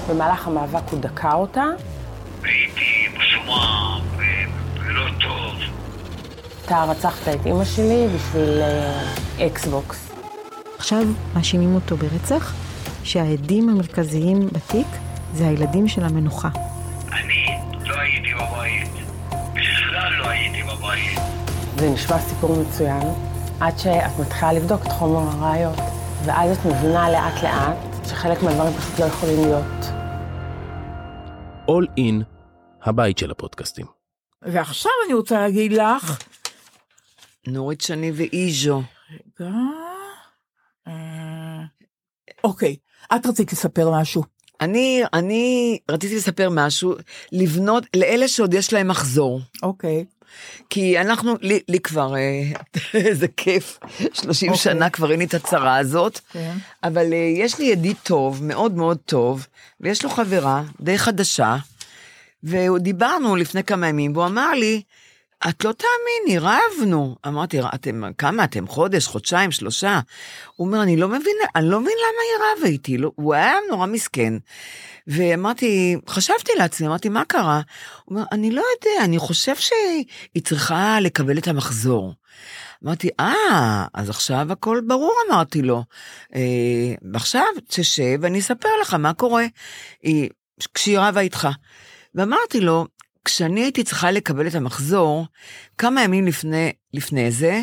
במהלך המאבק הוא דקה אותה. הייתי משומע ולא טוב. אתה רצחת את אמא שלי בשביל אקסבוקס. עכשיו מאשימים אותו ברצח, שהעדים המרכזיים בתיק זה הילדים של המנוחה. אני לא הייתי בבית. לא הייתי בבית. זה נשמע סיפור מצוין, עד שאת מתחילה לבדוק את חומר הראיות, ואז את מבינה לאט לאט שחלק מהדברים פשוט לא יכולים להיות. All in, הבית של הפודקאסטים. ועכשיו אני רוצה להגיד לך... נורית שני ואיז'ו. רגע... אוקיי, את רצית לספר משהו. אני רציתי לספר משהו, לבנות, לאלה שעוד יש להם מחזור. אוקיי. כי אנחנו, לי כבר, זה כיף, 30 שנה כבר אין לי את הצרה הזאת, אבל יש לי ידיד טוב, מאוד מאוד טוב, ויש לו חברה די חדשה, ודיברנו לפני כמה ימים, והוא אמר לי, את לא תאמיני, רבנו. אמרתי, כמה אתם? חודש, חודשיים, שלושה? הוא אומר, אני לא מבין למה היא רבה איתי. הוא היה נורא מסכן. ואמרתי, חשבתי לעצמי, אמרתי, מה קרה? הוא אומר, אני לא יודע, אני חושב שהיא צריכה לקבל את המחזור. אמרתי, אז עכשיו הכל ברור, אמרתי לו. עכשיו תשב, ואני אספר לך מה קורה כשהיא רבה איתך. ואמרתי לו, כשאני הייתי צריכה לקבל את המחזור, כמה ימים לפני זה,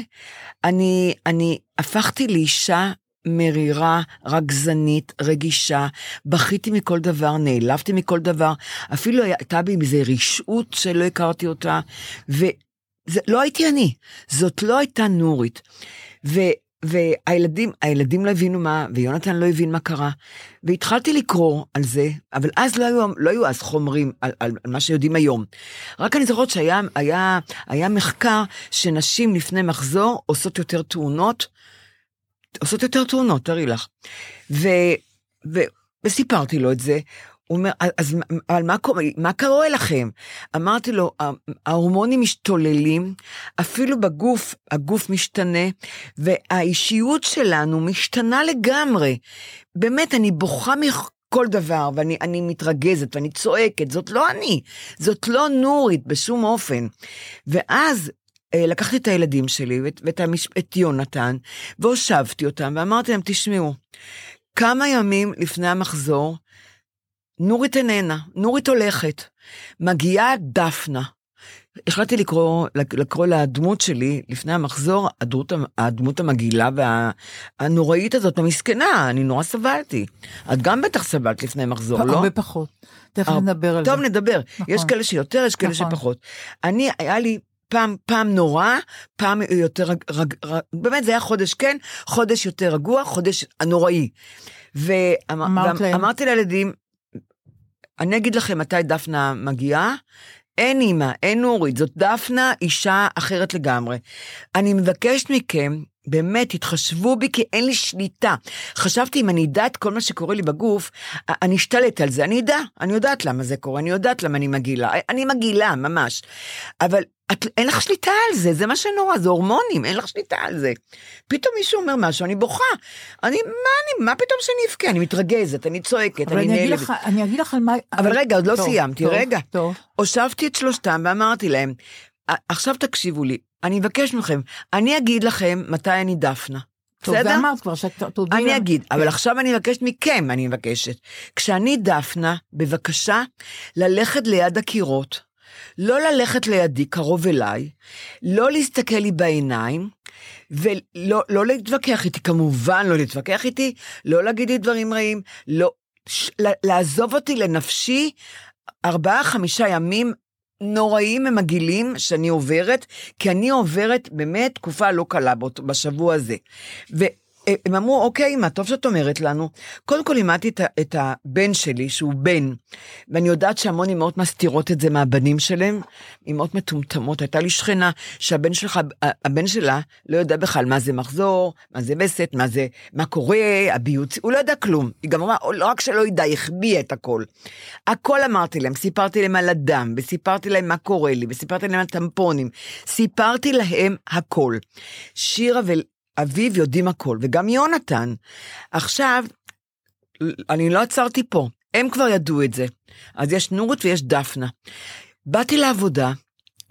אני הפכתי לאישה מרירה, רגזנית, רגישה, בכיתי מכל דבר, נעלבתי מכל דבר, אפילו הייתה בי איזו רשעות שלא הכרתי אותה, וזה לא הייתי אני, זאת לא הייתה נורית, והילדים לא הבינו מה, ויונתן לא הבין מה קרה, והתחלתי לקרוא על זה, אבל אז לא היו אז חומרים על מה שיודעים היום. רק אני זוכרת שהיה מחקר שנשים לפני מחזור עושות יותר תאונות, תראי לך. וסיפרתי לו את זה, הוא אומר, אז על מה קורה לכם? אמרתי לו, ההורמונים משתוללים, אפילו בגוף, הגוף משתנה, והאישיות שלנו משתנה לגמרי. באמת, אני בוכה מכל דבר, ואני מתרגזת, ואני צועקת, זאת לא אני, זאת לא נורית בשום אופן. ואז לקחתי את הילדים שלי, ואת יונתן, והושבתי אותם, ואמרתי להם, תשמעו, כמה ימים לפני המחזור, נורית איננה, נורית הולכת, מגיעה דפנה. החלטתי לקרוא לדמות שלי לפני המחזור, הדמות המגילה והנוראית הזאת, המסכנה, אני נורא סבלתי. את גם בטח סבלת לפני המחזור, לא? הרבה פחות, תכף נדבר על זה. טוב, נדבר, יש כאלה שיותר, יש כאלה שפחות. אני, היה לי פעם נורא, פעם יותר רגוע, באמת זה היה חודש כן, חודש יותר רגוע, חודש נוראי. ואמרתי לילדים, אני אגיד לכם מתי דפנה מגיעה, אין אימא, אין נורית, זאת דפנה אישה אחרת לגמרי. אני מבקשת מכם, באמת, התחשבו בי כי אין לי שליטה. חשבתי אם אני אדע את כל מה שקורה לי בגוף, אני אשתלט על זה, אני אדע, אני יודעת למה זה קורה, אני יודעת למה אני מגילה, אני מגילה ממש. אבל אין לך שליטה על זה, זה מה שנורא, זה הורמונים, אין לך שליטה על זה. פתאום מישהו אומר משהו, אני בוכה. מה פתאום שאני אבכה? אני מתרגזת, אני צועקת, אני נעלבת. אבל אני אגיד לך על מה... אבל רגע, עוד לא סיימתי, רגע. הושבתי את שלושתם ואמרתי להם, עכשיו תקשיבו לי, אני מבקש מכם, אני אגיד לכם מתי אני דפנה. בסדר? ואמרת כבר שתודי... אני אגיד, אבל עכשיו אני מבקשת מכם, אני מבקשת. כשאני דפנה, בבקשה, ללכת ליד הקירות, לא ללכת לידי, קרוב אליי, לא להסתכל לי בעיניים, ולא להתווכח איתי, כמובן לא להתווכח איתי, לא להגיד לי דברים רעים, לא, לעזוב אותי לנפשי 4-5 ימים נוראים ומגילים שאני עוברת, כי אני עוברת באמת תקופה לא קלה בשבוע הזה. והם אמרו, אוקיי, מה טוב שאת אומרת לנו? קודם כל אימדתי את הבן שלי, שהוא בן, ואני יודעת שהמון אימהות מסתירות את זה מהבנים שלהם, אימהות מטומטמות, הייתה לי שכנה שהבן שלה לא יודע בכלל מה זה מחזור, מה זה וסת, מה קורה, הביוץ, הוא לא יודע כלום, היא גם אמרה, לא רק שלא ידע, יחביא את הכל. הכל אמרתי להם, סיפרתי להם על הדם, וסיפרתי להם מה קורה לי, וסיפרתי להם על טמפונים, סיפרתי להם הכל. שירה ו... אביו יודעים הכל, וגם יונתן. עכשיו, אני לא עצרתי פה, הם כבר ידעו את זה. אז יש נורות ויש דפנה. באתי לעבודה,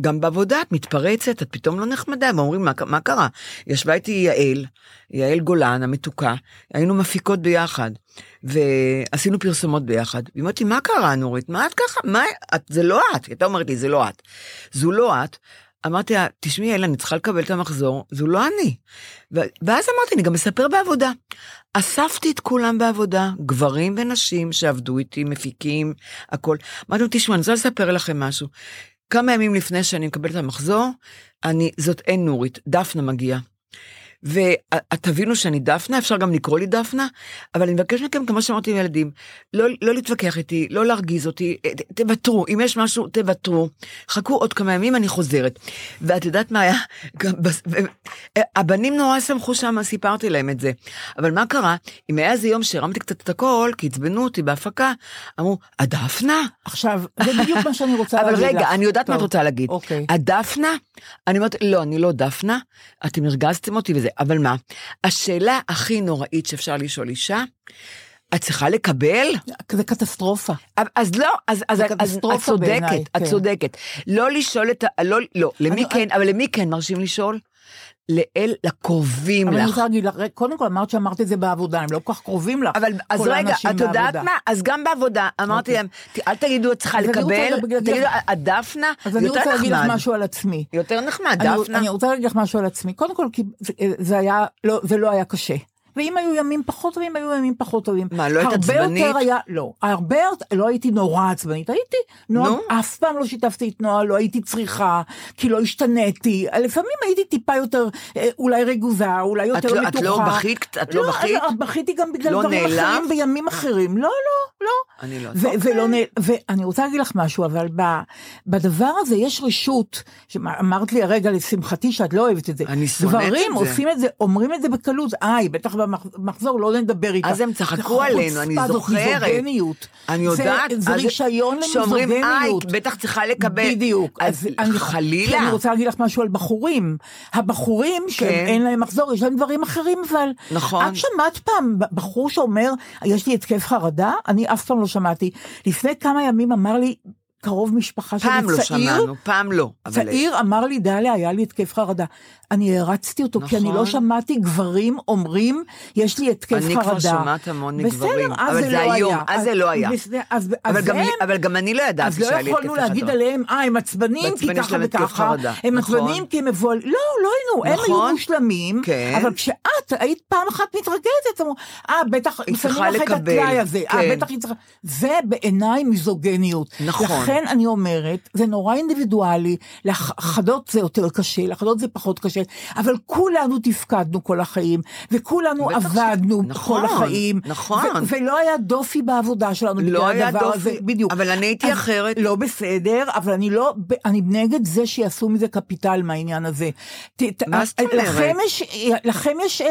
גם בעבודה את מתפרצת, את פתאום לא נחמדה, ואומרים, מה קרה? ישבה איתי יעל גולן, המתוקה, היינו מפיקות ביחד, ועשינו פרסומות ביחד. היא אומרת לי, מה קרה, נורית? מה את ככה? זה לא את. היא אומרת לי, זה לא את. זו לא את. אמרתי לה, תשמעי אלה, אני צריכה לקבל את המחזור, זו לא אני. ואז אמרתי, אני גם מספר בעבודה. אספתי את כולם בעבודה, גברים ונשים שעבדו איתי, מפיקים, הכל. אמרתי לו, תשמעי, אני רוצה לספר לכם משהו. כמה ימים לפני שאני מקבלת את המחזור, זאת אין נורית, דפנה מגיעה. ותבינו שאני דפנה, אפשר גם לקרוא לי דפנה, אבל אני מבקש מכם, כמו שאמרתי עם ילדים, לא להתווכח איתי, לא להרגיז אותי, תוותרו, אם יש משהו, תוותרו, חכו עוד כמה ימים, אני חוזרת. ואת יודעת מה היה? הבנים נורא שמחו שם, סיפרתי להם את זה. אבל מה קרה? אם היה איזה יום שהרמתי קצת את הכל, כי הצבנו אותי בהפקה, אמרו, הדפנה? עכשיו, זה בדיוק מה שאני רוצה להגיד. אבל רגע, אני יודעת מה את רוצה להגיד. הדפנה? אני אומרת, לא, אני לא דפנה, אתם הרגזתם אותי וזה, אבל מה? השאלה הכי נוראית שאפשר לשאול אישה, את צריכה לקבל? זה קטסטרופה. אז לא, אז את צודקת, את צודקת. לא לשאול את, לא, למי כן, אבל למי כן מרשים לשאול? לאל, לקרובים לך. קודם כל אמרת את זה בעבודה, הם לא כל כך קרובים לך. אבל אז רגע, את יודעת מה? אז גם בעבודה, אמרתי להם, אל תגידו, את צריכה לקבל, תגידו, הדפנה, יותר נחמד. אז אני רוצה להגיד לך משהו על עצמי. יותר נחמד, דפנה. אני רוצה להגיד לך משהו על עצמי. קודם כל, זה לא היה קשה. ואם היו ימים פחות טובים, היו ימים פחות טובים. מה, לא היית עצבנית? לא הייתי נורא עצבנית, הייתי נורא, אף פעם לא שיתפתי את נועה, לא הייתי צריכה, כי לא השתניתי, לפעמים הייתי טיפה יותר, אולי רגוזה, אולי יותר מתוחה. את לא בכית? את לא בכית? לא, בכיתי גם בגלל דברים אחרים, בימים אחרים. לא, לא, לא. אני לא אוקיי. ואני רוצה להגיד לך משהו, אבל בדבר הזה יש רשות, שאמרת לי הרגע לשמחתי שאת לא אוהבת את זה. אני שונאת את זה. אומרים את זה בקלות, בטח במחזור לא נדבר איתה. אז הם צחקו עלינו, אני זוכרת. אני יודעת. זה רישיון למיזוגניות. בטח צריכה לקבל. בדיוק. אז חלילה. אני רוצה להגיד לך משהו על בחורים. הבחורים שאין להם מחזור, יש להם דברים אחרים, אבל... נכון. את שמעת פעם בחור שאומר, יש לי התקף חרדה? אני אף פעם לא שמעתי. לפני כמה ימים אמר לי, קרוב משפחה שלי, צעיר. פעם לא שמענו, פעם לא. צעיר אמר לי, דליה, היה לי התקף חרדה. אני הרצתי אותו, כי אני לא שמעתי גברים אומרים, יש לי התקף חרדה. אני כבר שמעת המון גברים. אז זה לא היה. אבל גם אני לא ידעתי שהיה לי התקף חרדה. אז לא יכולנו להגיד עליהם, הם עצבנים כי ככה וככה. הם עצבנים כי הם מבוהלים. לא, לא היינו. הם היו מושלמים, אבל כשאת היית פעם אחת מתרגזת, אמרו, בטח, זה בעיניי מיזוגניות. נכון. לכן אני אומרת, זה נורא אינדיבידואלי, לחדות זה יותר קשה, לחדות זה פחות קשה, אבל כולנו תפקדנו כל החיים, וכולנו עבדנו כל החיים, ולא היה דופי בעבודה שלנו, לא היה דופי, בדיוק. אבל אני הייתי אחרת. לא בסדר, אבל אני נגד זה שיעשו מזה קפיטל מהעניין הזה. לכם יש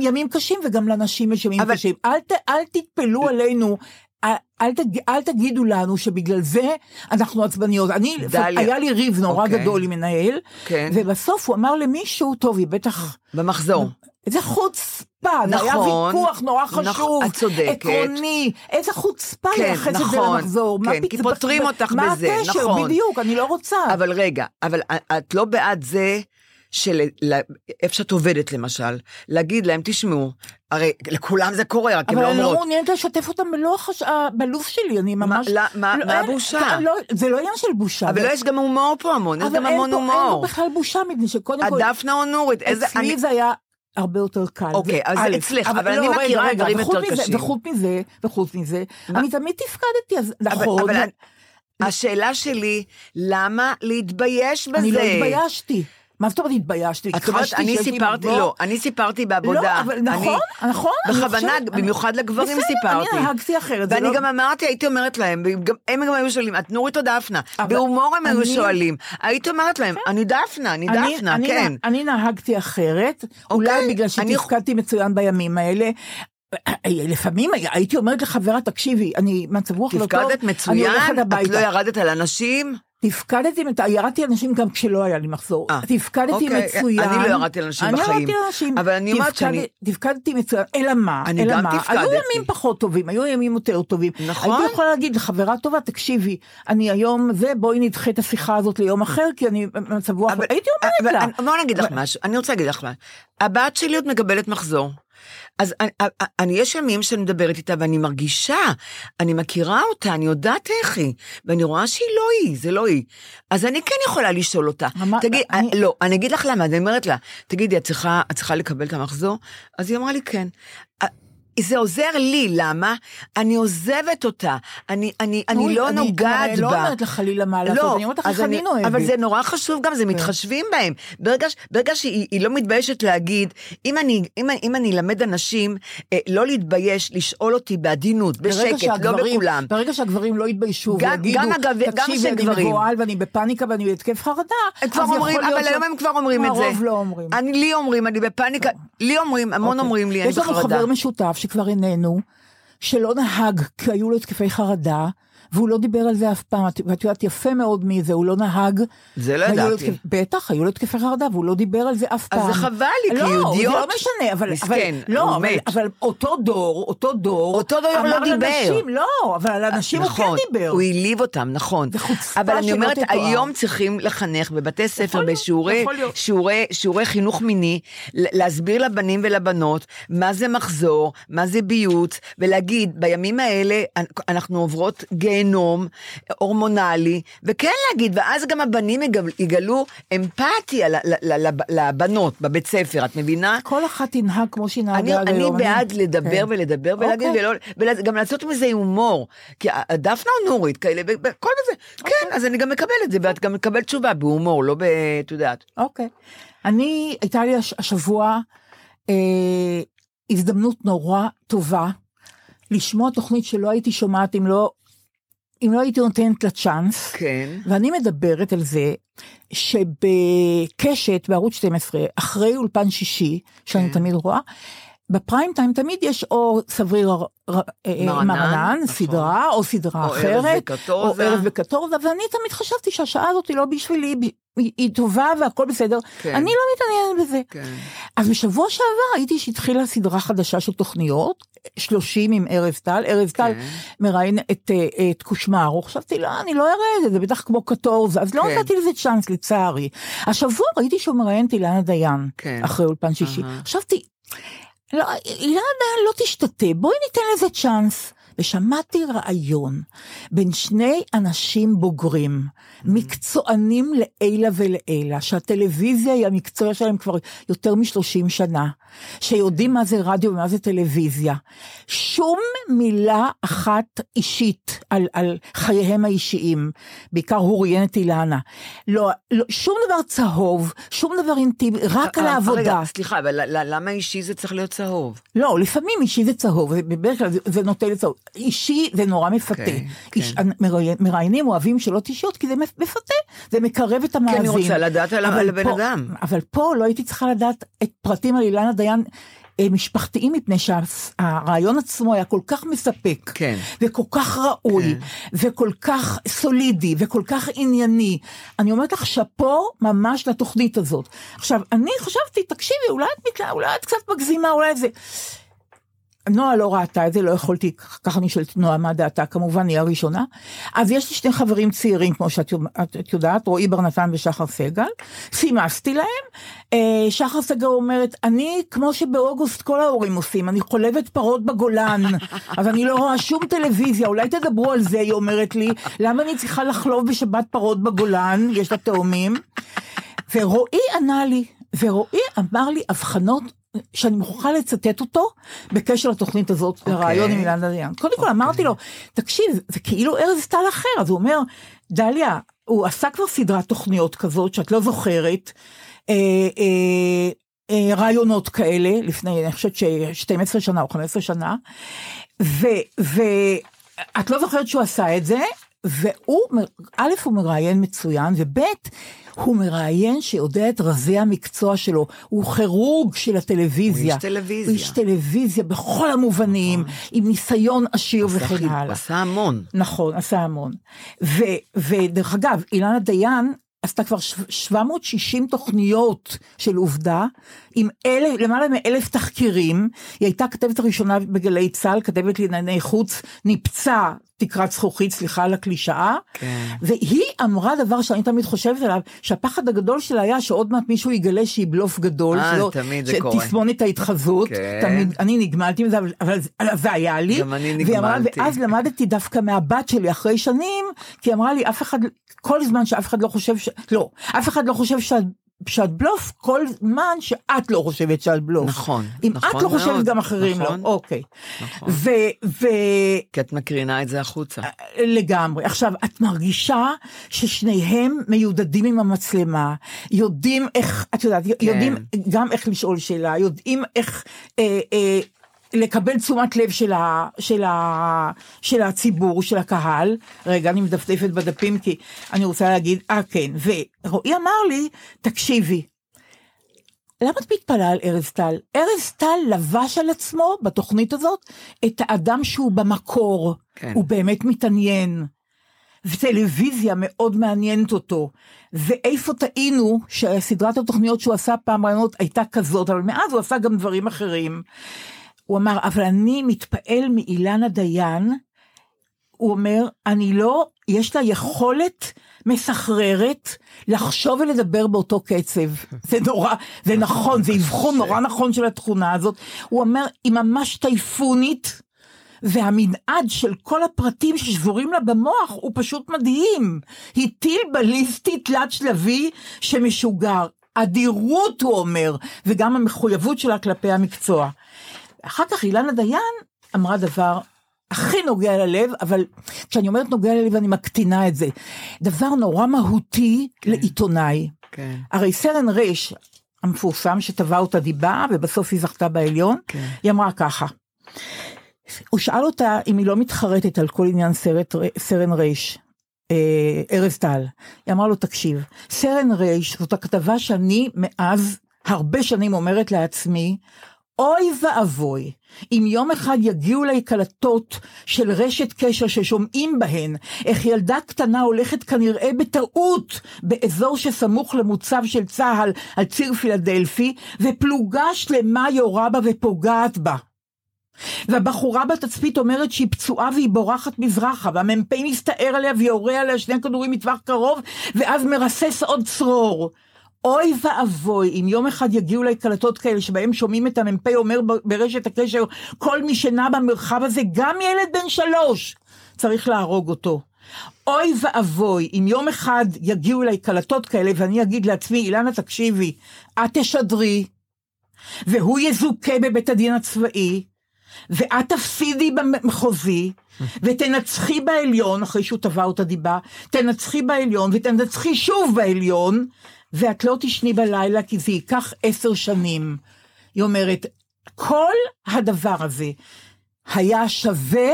ימים קשים, וגם לנשים יש ימים קשים. אל תתפלו עלינו, אל תגידו לנו שבגלל זה אנחנו עצבניות. היה לי ריב נורא גדול עם מנהל, ובסוף הוא אמר למישהו, טוב, היא בטח... במחזור. איזה חוצפה, היה ויכוח נורא חשוב, עקרוני, איזה חוצפה ללחץ את זה למחזור. כי פותרים אותך בזה, נכון. מה הקשר, בדיוק, אני לא רוצה. אבל רגע, אבל את לא בעד זה... איפה שאת עובדת למשל, להגיד להם תשמעו, הרי לכולם זה קורה, אבל אני לא מעוניינת לשתף אותם בלוף שלי, אני ממש... מה הבושה? זה לא עניין של בושה. אבל יש גם הומור פה המון, יש גם המון הומור. אבל אין פה בכלל בושה מפני שקודם כל... הדפנה או נורית? אצלי זה היה... הרבה יותר קל. אוקיי, אז אצלך, אבל אני מכירה דברים יותר קשים. וחוץ מזה, אני תמיד תפקדתי, אז נכון... השאלה שלי, למה להתבייש בזה? אני לא התביישתי. מה זאת אומרת, התביישתי? את אומרת, אני סיפרתי בעבודה. לא, אבל נכון. בכוונה, במיוחד לגברים סיפרתי. אני נהגתי אחרת. ואני גם אמרתי, הייתי אומרת להם, הם גם היו שואלים, את נורית או דפנה? בהומור הם היו שואלים. הייתי אומרת להם, אני דפנה, כן. אני נהגתי אחרת, אולי בגלל שתפקדתי מצוין בימים האלה, לפעמים הייתי אומרת לחברה, תקשיבי, אני מצב רוח לא טוב. תפקדת מצוין, את לא ירדת על אנשים? תפקדתי, ירדתי אנשים גם כשלא היה לי מחזור, תפקדתי מצוין. אני לא ירדתי לאנשים בחיים, אבל אני אומרת שאני... תפקדתי מצוין, אלא מה? אני גם תפקדתי. היו ימים פחות טובים, היו ימים יותר טובים. נכון. הייתי יכולה להגיד, חברה טובה, תקשיבי, אני היום זה, בואי נדחה את השיחה הזאת ליום אחר, כי אני מצבוע... הייתי אומרת לה. בואו נגיד לך משהו, אני רוצה להגיד לך משהו. הבת שלי עוד מגבלת מחזור. אז אני יש ימים שאני מדברת איתה ואני מרגישה, אני מכירה אותה, אני יודעת איך היא, ואני רואה שהיא לא היא, זה לא היא. אז אני כן יכולה לשאול אותה. תגיד, לא, אני אגיד לך למה, אני אומרת לה, תגידי, את צריכה לקבל את המחזור? אז היא אמרה לי כן. זה עוזר לי, למה? אני עוזבת אותה, אני לא נוגעת בה. לא אומרת לחלילה מה לעשות, אני אומרת לך, אני נוהבת. אבל זה נורא חשוב גם, זה מתחשבים בהם. ברגע שהיא לא מתביישת להגיד, אם אני למד אנשים, לא להתבייש, לשאול אותי בעדינות, בשקט, לא בכולם. ברגע שהגברים לא יתביישו, ויגידו, תקשיבי, אני מבועל, ואני בפאניקה, ואני בהתקף חרדה, אבל היום הם כבר אומרים את זה. הרוב לא אומרים. לי אומרים, אני בפאניקה, לי אומרים, המון אומרים לי, אני בחרדה. כבר איננו, שלא נהג כי היו לו התקפי חרדה, והוא לא דיבר על זה אף פעם, ואת יודעת יפה מאוד מי זה, הוא לא נהג. זה לא ידעתי. בטח, היו לו התקפי חרדה, והוא לא דיבר על זה אף פעם. אז זה חבל לי, כי יהודיות. לא, זה לא משנה, אבל... מסכן, הוא מת. אבל אותו דור לא דיבר. לא, אבל על אנשים הוא כן דיבר. הוא העליב אותם, נכון. אבל אני אומרת, היום צריכים לחנך בבתי ספר, בשיעורי חינוך מיני, להסביר לבנים ולבנות, מה זה מחזור, מה זה ביוץ, ולהגיד, בימים האלה אנחנו עוברות גיהנום, הורמונלי, וכן להגיד, ואז גם הבנים יגלו אמפתיה לבנות, בבית ספר, את מבינה? כל אחת תנהג כמו שהיא נהגה. אני בעד לדבר ולדבר ולהגיד, וגם לעשות מזה הומור, כי דפנה או נורית, כאלה, כל זה, כן, אז אני גם מקבל את זה, ואת גם מקבל תשובה בהומור, לא בתודעת. אוקיי. אני, הייתה לי השבוע הזדמנות נורא טובה, לשמוע תוכנית שלא הייתי שומעת אם לא הייתי נותנת לה צ'אנס, ואני מדברת על זה שבקשת בערוץ 12, אחרי אולפן שישי, שאני תמיד רואה, בפריים טיים תמיד יש או סבריר מרנן, סדרה, או סדרה אחרת, או ערב בקטורזה, ואני תמיד חשבתי שהשעה הזאת היא לא בשבילי, היא טובה והכל בסדר, אני לא מתעניינת בזה. אז בשבוע שעבר הייתי שהתחילה סדרה חדשה של תוכניות, 30 עם ארז טל, ארז טל מראיין את קושמרו, חשבתי, לא, אני לא אראה, זה בטח כמו קטורזה, אז לא נתתי לזה צ'אנס לצערי. השבוע ראיתי שהוא מראיין את אילנה דיין, אחרי אולפן שישי, חשבתי, אילנה דיין לא תשתתה, בואי ניתן לזה צ'אנס. ושמעתי רעיון בין שני אנשים בוגרים, מקצוענים לעילה ולעילה, שהטלוויזיה היא המקצוע שלהם כבר יותר מ-30 שנה, שיודעים מה זה רדיו ומה זה טלוויזיה. שום מילה אחת אישית על חייהם האישיים, בעיקר הוריינת אילנה. לא, שום דבר צהוב, שום דבר אינטימי, רק על העבודה. רגע, סליחה, אבל למה אישי זה צריך להיות צהוב? לא, לפעמים אישי זה צהוב, בדרך כלל זה נוטה לצהוב. אישי זה נורא מפתה. מראיינים אוהבים שאלות אישיות, כי זה מפתה, זה מקרב את המאזין. כן, אני רוצה לדעת על בן אדם. אבל פה לא הייתי צריכה לדעת את פרטים על אילנה דיין, משפחתיים, מפני שהרעיון עצמו היה כל כך מספק, וכל כך ראוי, וכל כך סולידי, וכל כך ענייני. אני אומרת לך שפו ממש לתוכנית הזאת. עכשיו, אני חשבתי, תקשיבי, אולי את קצת מגזימה, אולי זה... נועה לא ראתה את זה, לא יכולתי, ככה אני שואלת נועה מה דעתה, כמובן היא הראשונה, אז יש לי שני חברים צעירים, כמו שאת יודעת, רועי ברנתן ושחר סגל, סימסתי להם, שחר סגל אומרת, אני כמו שבאוגוסט כל ההורים עושים, אני חולבת פרות בגולן, אז אני לא רואה שום טלוויזיה, אולי תדברו על זה, היא אומרת לי, למה אני צריכה לחלוב בשבת פרות בגולן, יש לה תאומים, ורועי ענה לי, ורועי אמר לי, הבחנות, שאני מוכרחה לצטט אותו בקשר לתוכנית הזאת, לרעיון עם אילנה דיין. קודם כל אמרתי לו, תקשיב, זה כאילו ארז טל אחר, אז הוא אומר, דליה, הוא עשה כבר סדרת תוכניות כזאת, שאת לא זוכרת, רעיונות כאלה, לפני, אני חושבת ש-12 שנה או 15 שנה, ואת לא זוכרת שהוא עשה את זה, והוא, א', הוא מראיין מצוין, וב', הוא מראיין שיודע את רזי המקצוע שלו, הוא חירוג של הטלוויזיה. הוא איש טלוויזיה בכל המובנים, עם ניסיון עשיר וכן הלאה. עשה המון. נכון, עשה המון. ודרך אגב, אילנה דיין עשתה כבר 760 תוכניות של עובדה, עם למעלה מ1,000 תחקירים, היא הייתה כתבת הראשונה בגלי צהל, כתבת לענייני חוץ, ניפצה תקרת זכוכית, סליחה על הקלישאה, והיא אמרה דבר שאני תמיד חושבת עליו, שהפחד הגדול שלה היה, שעוד מעט מישהו יגלה שהיא בלוף גדול, שתסמונת ההתחזות, תמיד, אני נגמלתי מזה, אבל זה היה לי, והיא אמרה, ואז למדתי דווקא מהבת שלי, אחרי שנים, כי היא אמרה לי, אף אחד, כל זמן שאף אחד לא חושב, לא, אף אחד לא חושב שאת בלוף, כל זמן שאת לא חושבת שאת בלוף. נכון. אם את לא חושבת גם אחרים לא, אוקיי. כי את מקרינה את זה החוצה. לגמרי. עכשיו, את מרגישה ששניהם מיודדים עם המצלמה, יודעים איך, את יודעת, יודעים גם איך לשאול שאלה, יודעים איך לקבל תשומת לב של הציבור, של הקהל. רגע, אני מדפדפת בדפים, כי אני רוצה להגיד, כן, ורועי אמר לי, תקשיבי, למה את מתפלאה על ארז טל? ארז טל לבש על עצמו, בתוכנית הזאת, את האדם שהוא במקור, הוא באמת מתעניין, וטלוויזיה מאוד מעניינת אותו, ואיפה טעינו שסדרת התוכניות שהוא עשה פעם רעיונות הייתה כזאת, אבל מאז הוא עשה גם דברים אחרים, הוא אמר, אבל אני מתפעל מאילנה דיין, הוא אומר, אני לא, יש לה יכולת מסחררת, לחשוב ולדבר באותו קצב, זה נורא, זה נכון, זה הבחון נורא נכון של התכונה הזאת, הוא אומר, היא ממש טייפונית, והמנעד של כל הפרטים ששבורים לה במוח, הוא פשוט מדהים, היא טיל בליסטי תלת שלבי, שמשוגר, אדירות הוא אומר, וגם המחויבות שלה כלפי המקצוע, אחר כך אילנה דיין אמרה דבר הכי נוגע ללב, אבל כשאני אומרת נוגע ללב אני מקטינה את זה, דבר נורא מהותי לעיתונאי, הרי סרן רייש המפורסם שטבע אותה דיבה ובסוף היא זכתה בעליון, היא אמרה ככה, הוא שאל אותה אם היא לא מתחרטת על כל עניין סרן רייש, ארז טל, היא אמרה לו תקשיב, סרן רייש זאת הכתבה שאני מאז הרבה שנים אומרת לעצמי, אוי ואבוי, אם יום אחד יגיעו לי קלטות של רשת קשר ששומעים בהן, איך ילדה קטנה הולכת כנראה בטעות באזור שסמוך למוצב של צהל על ציר פילדלפי, ופלוגה שלמה יורה בה ופוגעת בה. והבחורה בתצפית אומרת שהיא פצועה והיא בורחת מזרחה, והמ"פ מסתער עליה ויורה עליה שני כדורים מטווח קרוב, ואז מרסס עוד צרור. אוי ואבוי, אם יום אחד יגיעו לי קלטות כאלה שבהם שומעים את המ"פ אומר ברשת הקשר, כל מי שנע במרחב הזה, גם ילד בן 3, צריך להרוג אותו. אוי ואבוי, אם יום אחד יגיעו לי קלטות כאלה ואני אגיד לעצמי, אילנה תקשיבי, את תשדרי, והוא יזוכה בבית הדין הצבאי, ואת תפסידי במחוזי, ותנצחי בעליון, אחרי שהוא טבע אותה דיבה, תנצחי בעליון ותנצחי שוב בעליון, ואת לא תשני בלילה כי זה ייקח 10 שנים. היא אומרת, כל הדבר הזה היה שווה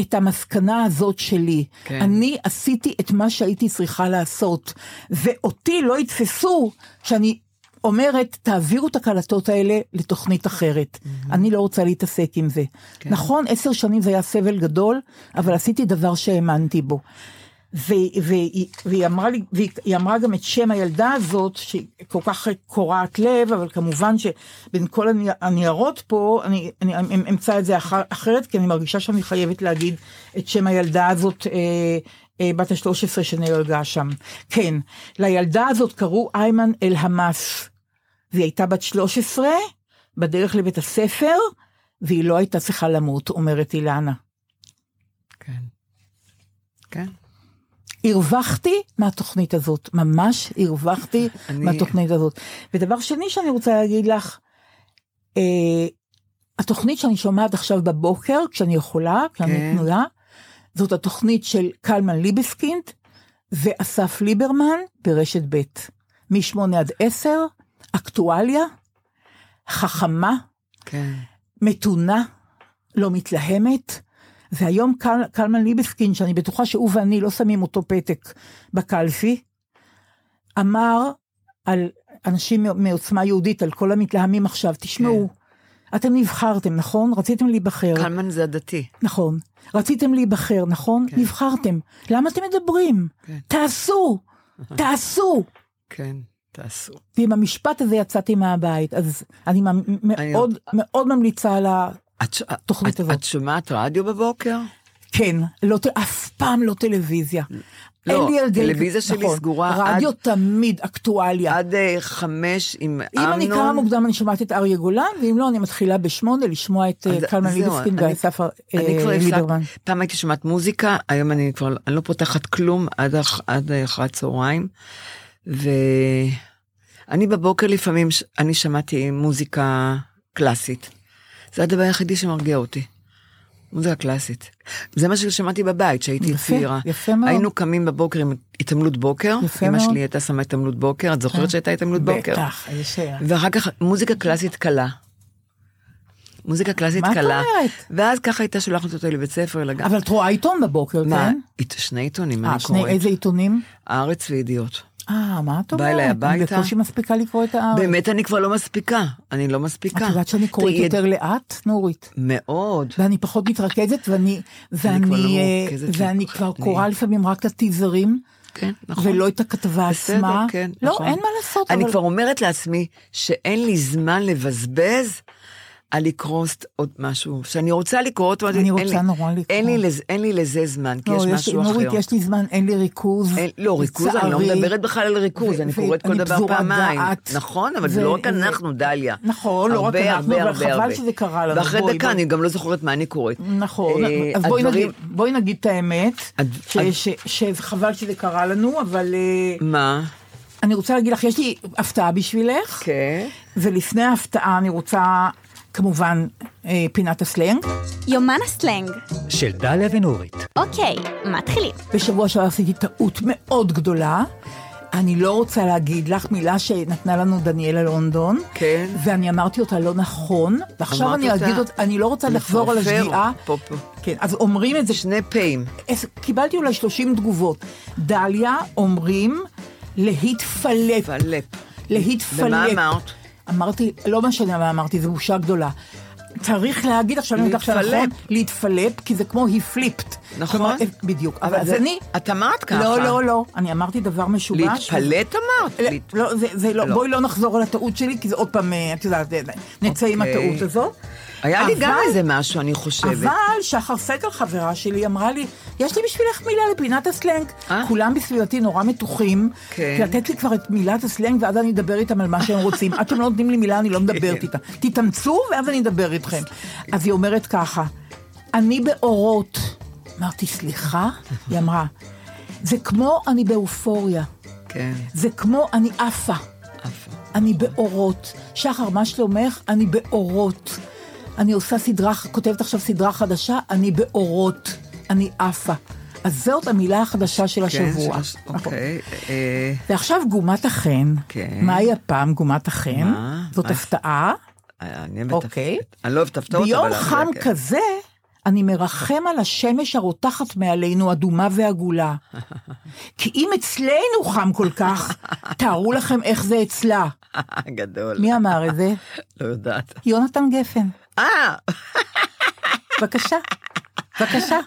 את המסקנה הזאת שלי. כן. אני עשיתי את מה שהייתי צריכה לעשות, ואותי לא יתפסו שאני אומרת, תעבירו את הקלטות האלה לתוכנית אחרת. אני לא רוצה להתעסק עם זה. כן. נכון, 10 שנים זה היה סבל גדול, אבל עשיתי דבר שהאמנתי בו. והיא אמרה גם את שם הילדה הזאת, שכל כך קורעת לב, אבל כמובן שבין כל הניירות פה, אני אמצא את זה אחרת, כי אני מרגישה שאני חייבת להגיד את שם הילדה הזאת, בת ה-13 שנהרגה שם. כן, לילדה הזאת קראו איימן אל-המס, והיא הייתה בת 13, בדרך לבית הספר, והיא לא הייתה צריכה למות, אומרת אילנה. כן. כן. הרווחתי מהתוכנית הזאת, ממש הרווחתי מהתוכנית הזאת. ודבר שני שאני רוצה להגיד לך, התוכנית שאני שומעת עכשיו בבוקר, כשאני יכולה, כשאני תנועה, זאת התוכנית של קלמן ליבסקינד, ואסף ליברמן ברשת ב', 8-10, אקטואליה, חכמה, מתונה, לא מתלהמת, והיום קלמן ליבסקינד, שאני בטוחה שהוא ואני לא שמים אותו פתק בקלפי, אמר על אנשים מעוצמה יהודית, על כל המתלהמים עכשיו, תשמעו, אתם נבחרתם, נכון? רציתם להיבחר. קלמן זה הדתי. נכון. רציתם להיבחר, נכון? כן. נבחרתם. למה אתם מדברים? כן. תעשו! תעשו! כן, תעשו. ועם המשפט הזה יצאתי מהבית, אז אני מאוד, מאוד ממליצה על התוכנית הזאת. את שומעת רדיו בבוקר? כן, לא, אף פעם לא טלוויזיה. לא, טלוויזיה שלי סגורה. רדיו תמיד אקטואליה. עד 5 עם אמנון. אם אני קרא מוקדם אני שומעת את אריה גולן, ואם לא אני מתחילה 8 לשמוע את קלמן ליבסקינד ואסף ליברמן. פעם הייתי שומעת מוזיקה, היום אני כבר לא פותחת כלום עד 1 הצהריים, ואני בבוקר לפעמים, אני שמעתי מוזיקה קלאסית. זה הדבר היחידי שמרגיע אותי. מוזיקה קלאסית. זה מה ששמעתי בבית, שהייתי צעירה. היינו קמים בבוקר עם התעמלות בוקר, אמא שלי הייתה שמה התעמלות בוקר, את זוכרת שהייתה התעמלות בוקר? בטח, ישע. ואחר כך מוזיקה קלאסית קלה. מוזיקה קלאסית קלה. ואז ככה הייתה שולחת אותו לבית ספר. אבל את רואה עיתון בבוקר, כן? 2 עיתונים, מה אני קוראת? איזה עיתונים? הארץ וידיעות. מה את אומרת? בא אליי הביתה. בקושי מספיקה לקרוא את הארץ. באמת אני כבר לא מספיקה. אני לא מספיקה. את יודעת שאני קוראת יותר לאט, נורית? מאוד. ואני פחות מתרכזת, ואני כבר קוראה לפעמים רק את הטיזרים, ולא את הכתבה עצמה. לא, אין מה לעשות. אני כבר אומרת לעצמי, שאין לי זמן לבזבז, על לקרוא עוד משהו, שאני רוצה לקרוא אותו, אני רוצה נורא לקרוא. אין לי לזה זמן, כי יש משהו אחר. נורית, יש לי זמן, אין לי ריכוז. לא, ריכוז, אני לא מדברת בכלל על ריכוז, אני קוראת כל דבר פעמיים. נכון, אבל לא רק אנחנו, דליה. נכון, לא רק אנחנו, אבל חבל שזה קרה לנו. ואחרי דקה, אני גם לא זוכרת מה אני קוראת. נכון, אז בואי נגיד את האמת, שחבל שזה קרה לנו, אבל... מה? אני רוצה להגיד לך, יש לי הפתעה בשבילך, ולפני ההפתעה אני רוצה... כמובן, פינת הסלנג. יומן הסלנג. של דליה ונורית. אוקיי, מתחילים. בשבוע שעבר עשיתי טעות מאוד גדולה. אני לא רוצה להגיד לך מילה שנתנה לנו דניאלה לונדון. כן. ואני אמרתי אותה לא נכון. ועכשיו אני אגיד אותה, אני לא רוצה לחזור על השגיאה. כן, אז אומרים את זה. 2 פאים. קיבלתי אולי 30 תגובות. דליה אומרים להתפלפ. להתפלפ. ומה אמרת? אמרתי, לא משנה מה אמרתי, זו בושה גדולה. צריך להגיד עכשיו, להתפלפ, כי זה כמו he flipped. נכון? בדיוק. אבל אז אני... את אמרת ככה. לא, לא, לא. אני אמרתי דבר משובש. להתפלט אמרת? לא, זה לא... בואי לא נחזור על הטעות שלי, כי זה עוד פעם, את יודעת, נצא עם הטעות הזאת. היה לי גם איזה משהו, אני חושבת. אבל שחר סגל, חברה שלי, אמרה לי, יש לי בשבילך מילה לפינת הסלנג. כולם בסביבתי נורא מתוחים, לתת לי כבר את מילת הסלנג, ואז אני אדבר איתם על מה שהם רוצים. עד שהם לא נותנים לי מילה, אני לא מדברת איתם. תתאמצו, ואז אני אדבר איתכם. אז היא אומרת ככה, אני באורות. אמרתי, סליחה? היא אמרה, זה כמו אני באופוריה. זה כמו אני אפה. אני באורות. שחר, מה שלומך? אני באורות. אני עושה סדרה, כותבת עכשיו סדרה חדשה, אני באורות, אני עפה. אז זאת המילה החדשה של השבוע. אוקיי. ועכשיו גומת החן. מהי הפעם גומת החן? זאת הפתעה. אוקיי. אני לא אוהבת הפתעות. ביום חם כזה, אני מרחם על השמש הרותחת מעלינו, אדומה ועגולה. כי אם אצלנו חם כל כך, תארו לכם איך זה אצלה. גדול. מי אמר את זה? לא יודעת. יונתן גפן. בבקשה, בבקשה.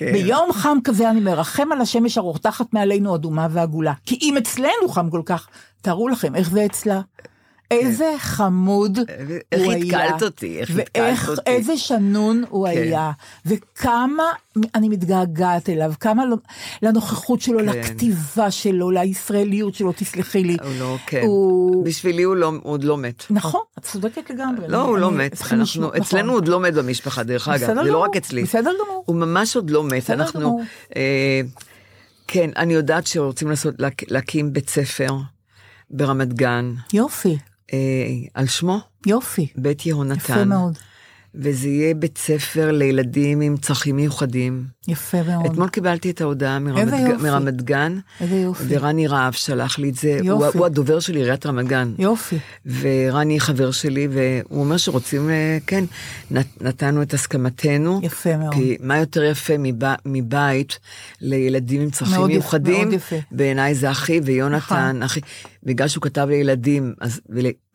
ביום חם כזה אני מרחם על השמש הרותחת מעלינו אדומה ועגולה, כי אם אצלנו חם כל כך, תארו לכם איך זה אצלה. איזה חמוד הוא היה. איך התקלת אותי, איך התקלת אותי. ואיזה שנון הוא היה. וכמה אני מתגעגעת אליו, כמה לנוכחות שלו, לכתיבה שלו, לישראליות שלו, תסלחי לי. הוא לא, כן. בשבילי הוא עוד לא מת. נכון, את צודקת לגמרי. לא, הוא לא מת. אצלנו עוד לא מת במשפחה, דרך אגב. זה לא רק אצלי. בסדר גמור. הוא ממש עוד לא מת. בסדר גמור. כן, אני יודעת שרוצים להקים בית ספר. ברמת גן. יופי. על שמו? יופי. בית יהונתן. יפה מאוד. וזה יהיה בית ספר לילדים עם צרכים מיוחדים. יפה מאוד. אתמול קיבלתי את ההודעה מרמת גן. איזה יופי. ורני רעב שלח לי את זה. יופי. הוא הדובר של עיריית רמת גן. יופי. ורני חבר שלי, והוא אומר שרוצים, כן, נתנו את הסכמתנו. יפה מאוד. כי מה יותר יפה מבית לילדים עם צרכים מיוחדים? מאוד יפה. בעיניי זה אחי ויונתן, אחי. בגלל שהוא כתב לילדים,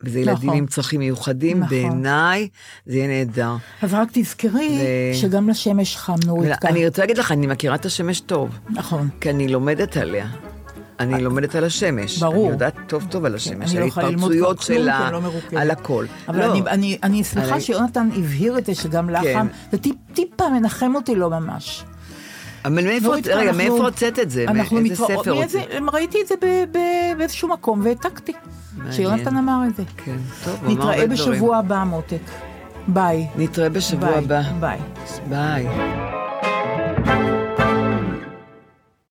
וזה ילדים עם צרכים מיוחדים, בעיניי זה יהיה נהדר. אז רק תזכרי שגם לשמש חם נורית כאן. אני רוצה להגיד לך, אני מכירה את השמש טוב. נכון. כי אני לומדת עליה. אני לומדת על השמש. ברור. אני יודעת טוב טוב על השמש. אני לא יכולה ללמוד כבר כלום, כי אני לא מרוקדת. על הכל. אבל אני שמחה שיונתן הבהיר את זה שגם לחם, וטיפה מנחם אותי לא ממש. רגע, מאיפה הוצאת את זה? איזה ספר הוצאת? ראיתי את זה באיזשהו מקום, והעתקתי. שיונתן אמר את זה. כן, טוב. נתראה בשבוע הבא, מותק. ביי. נתראה בשבוע הבא. ביי. ביי.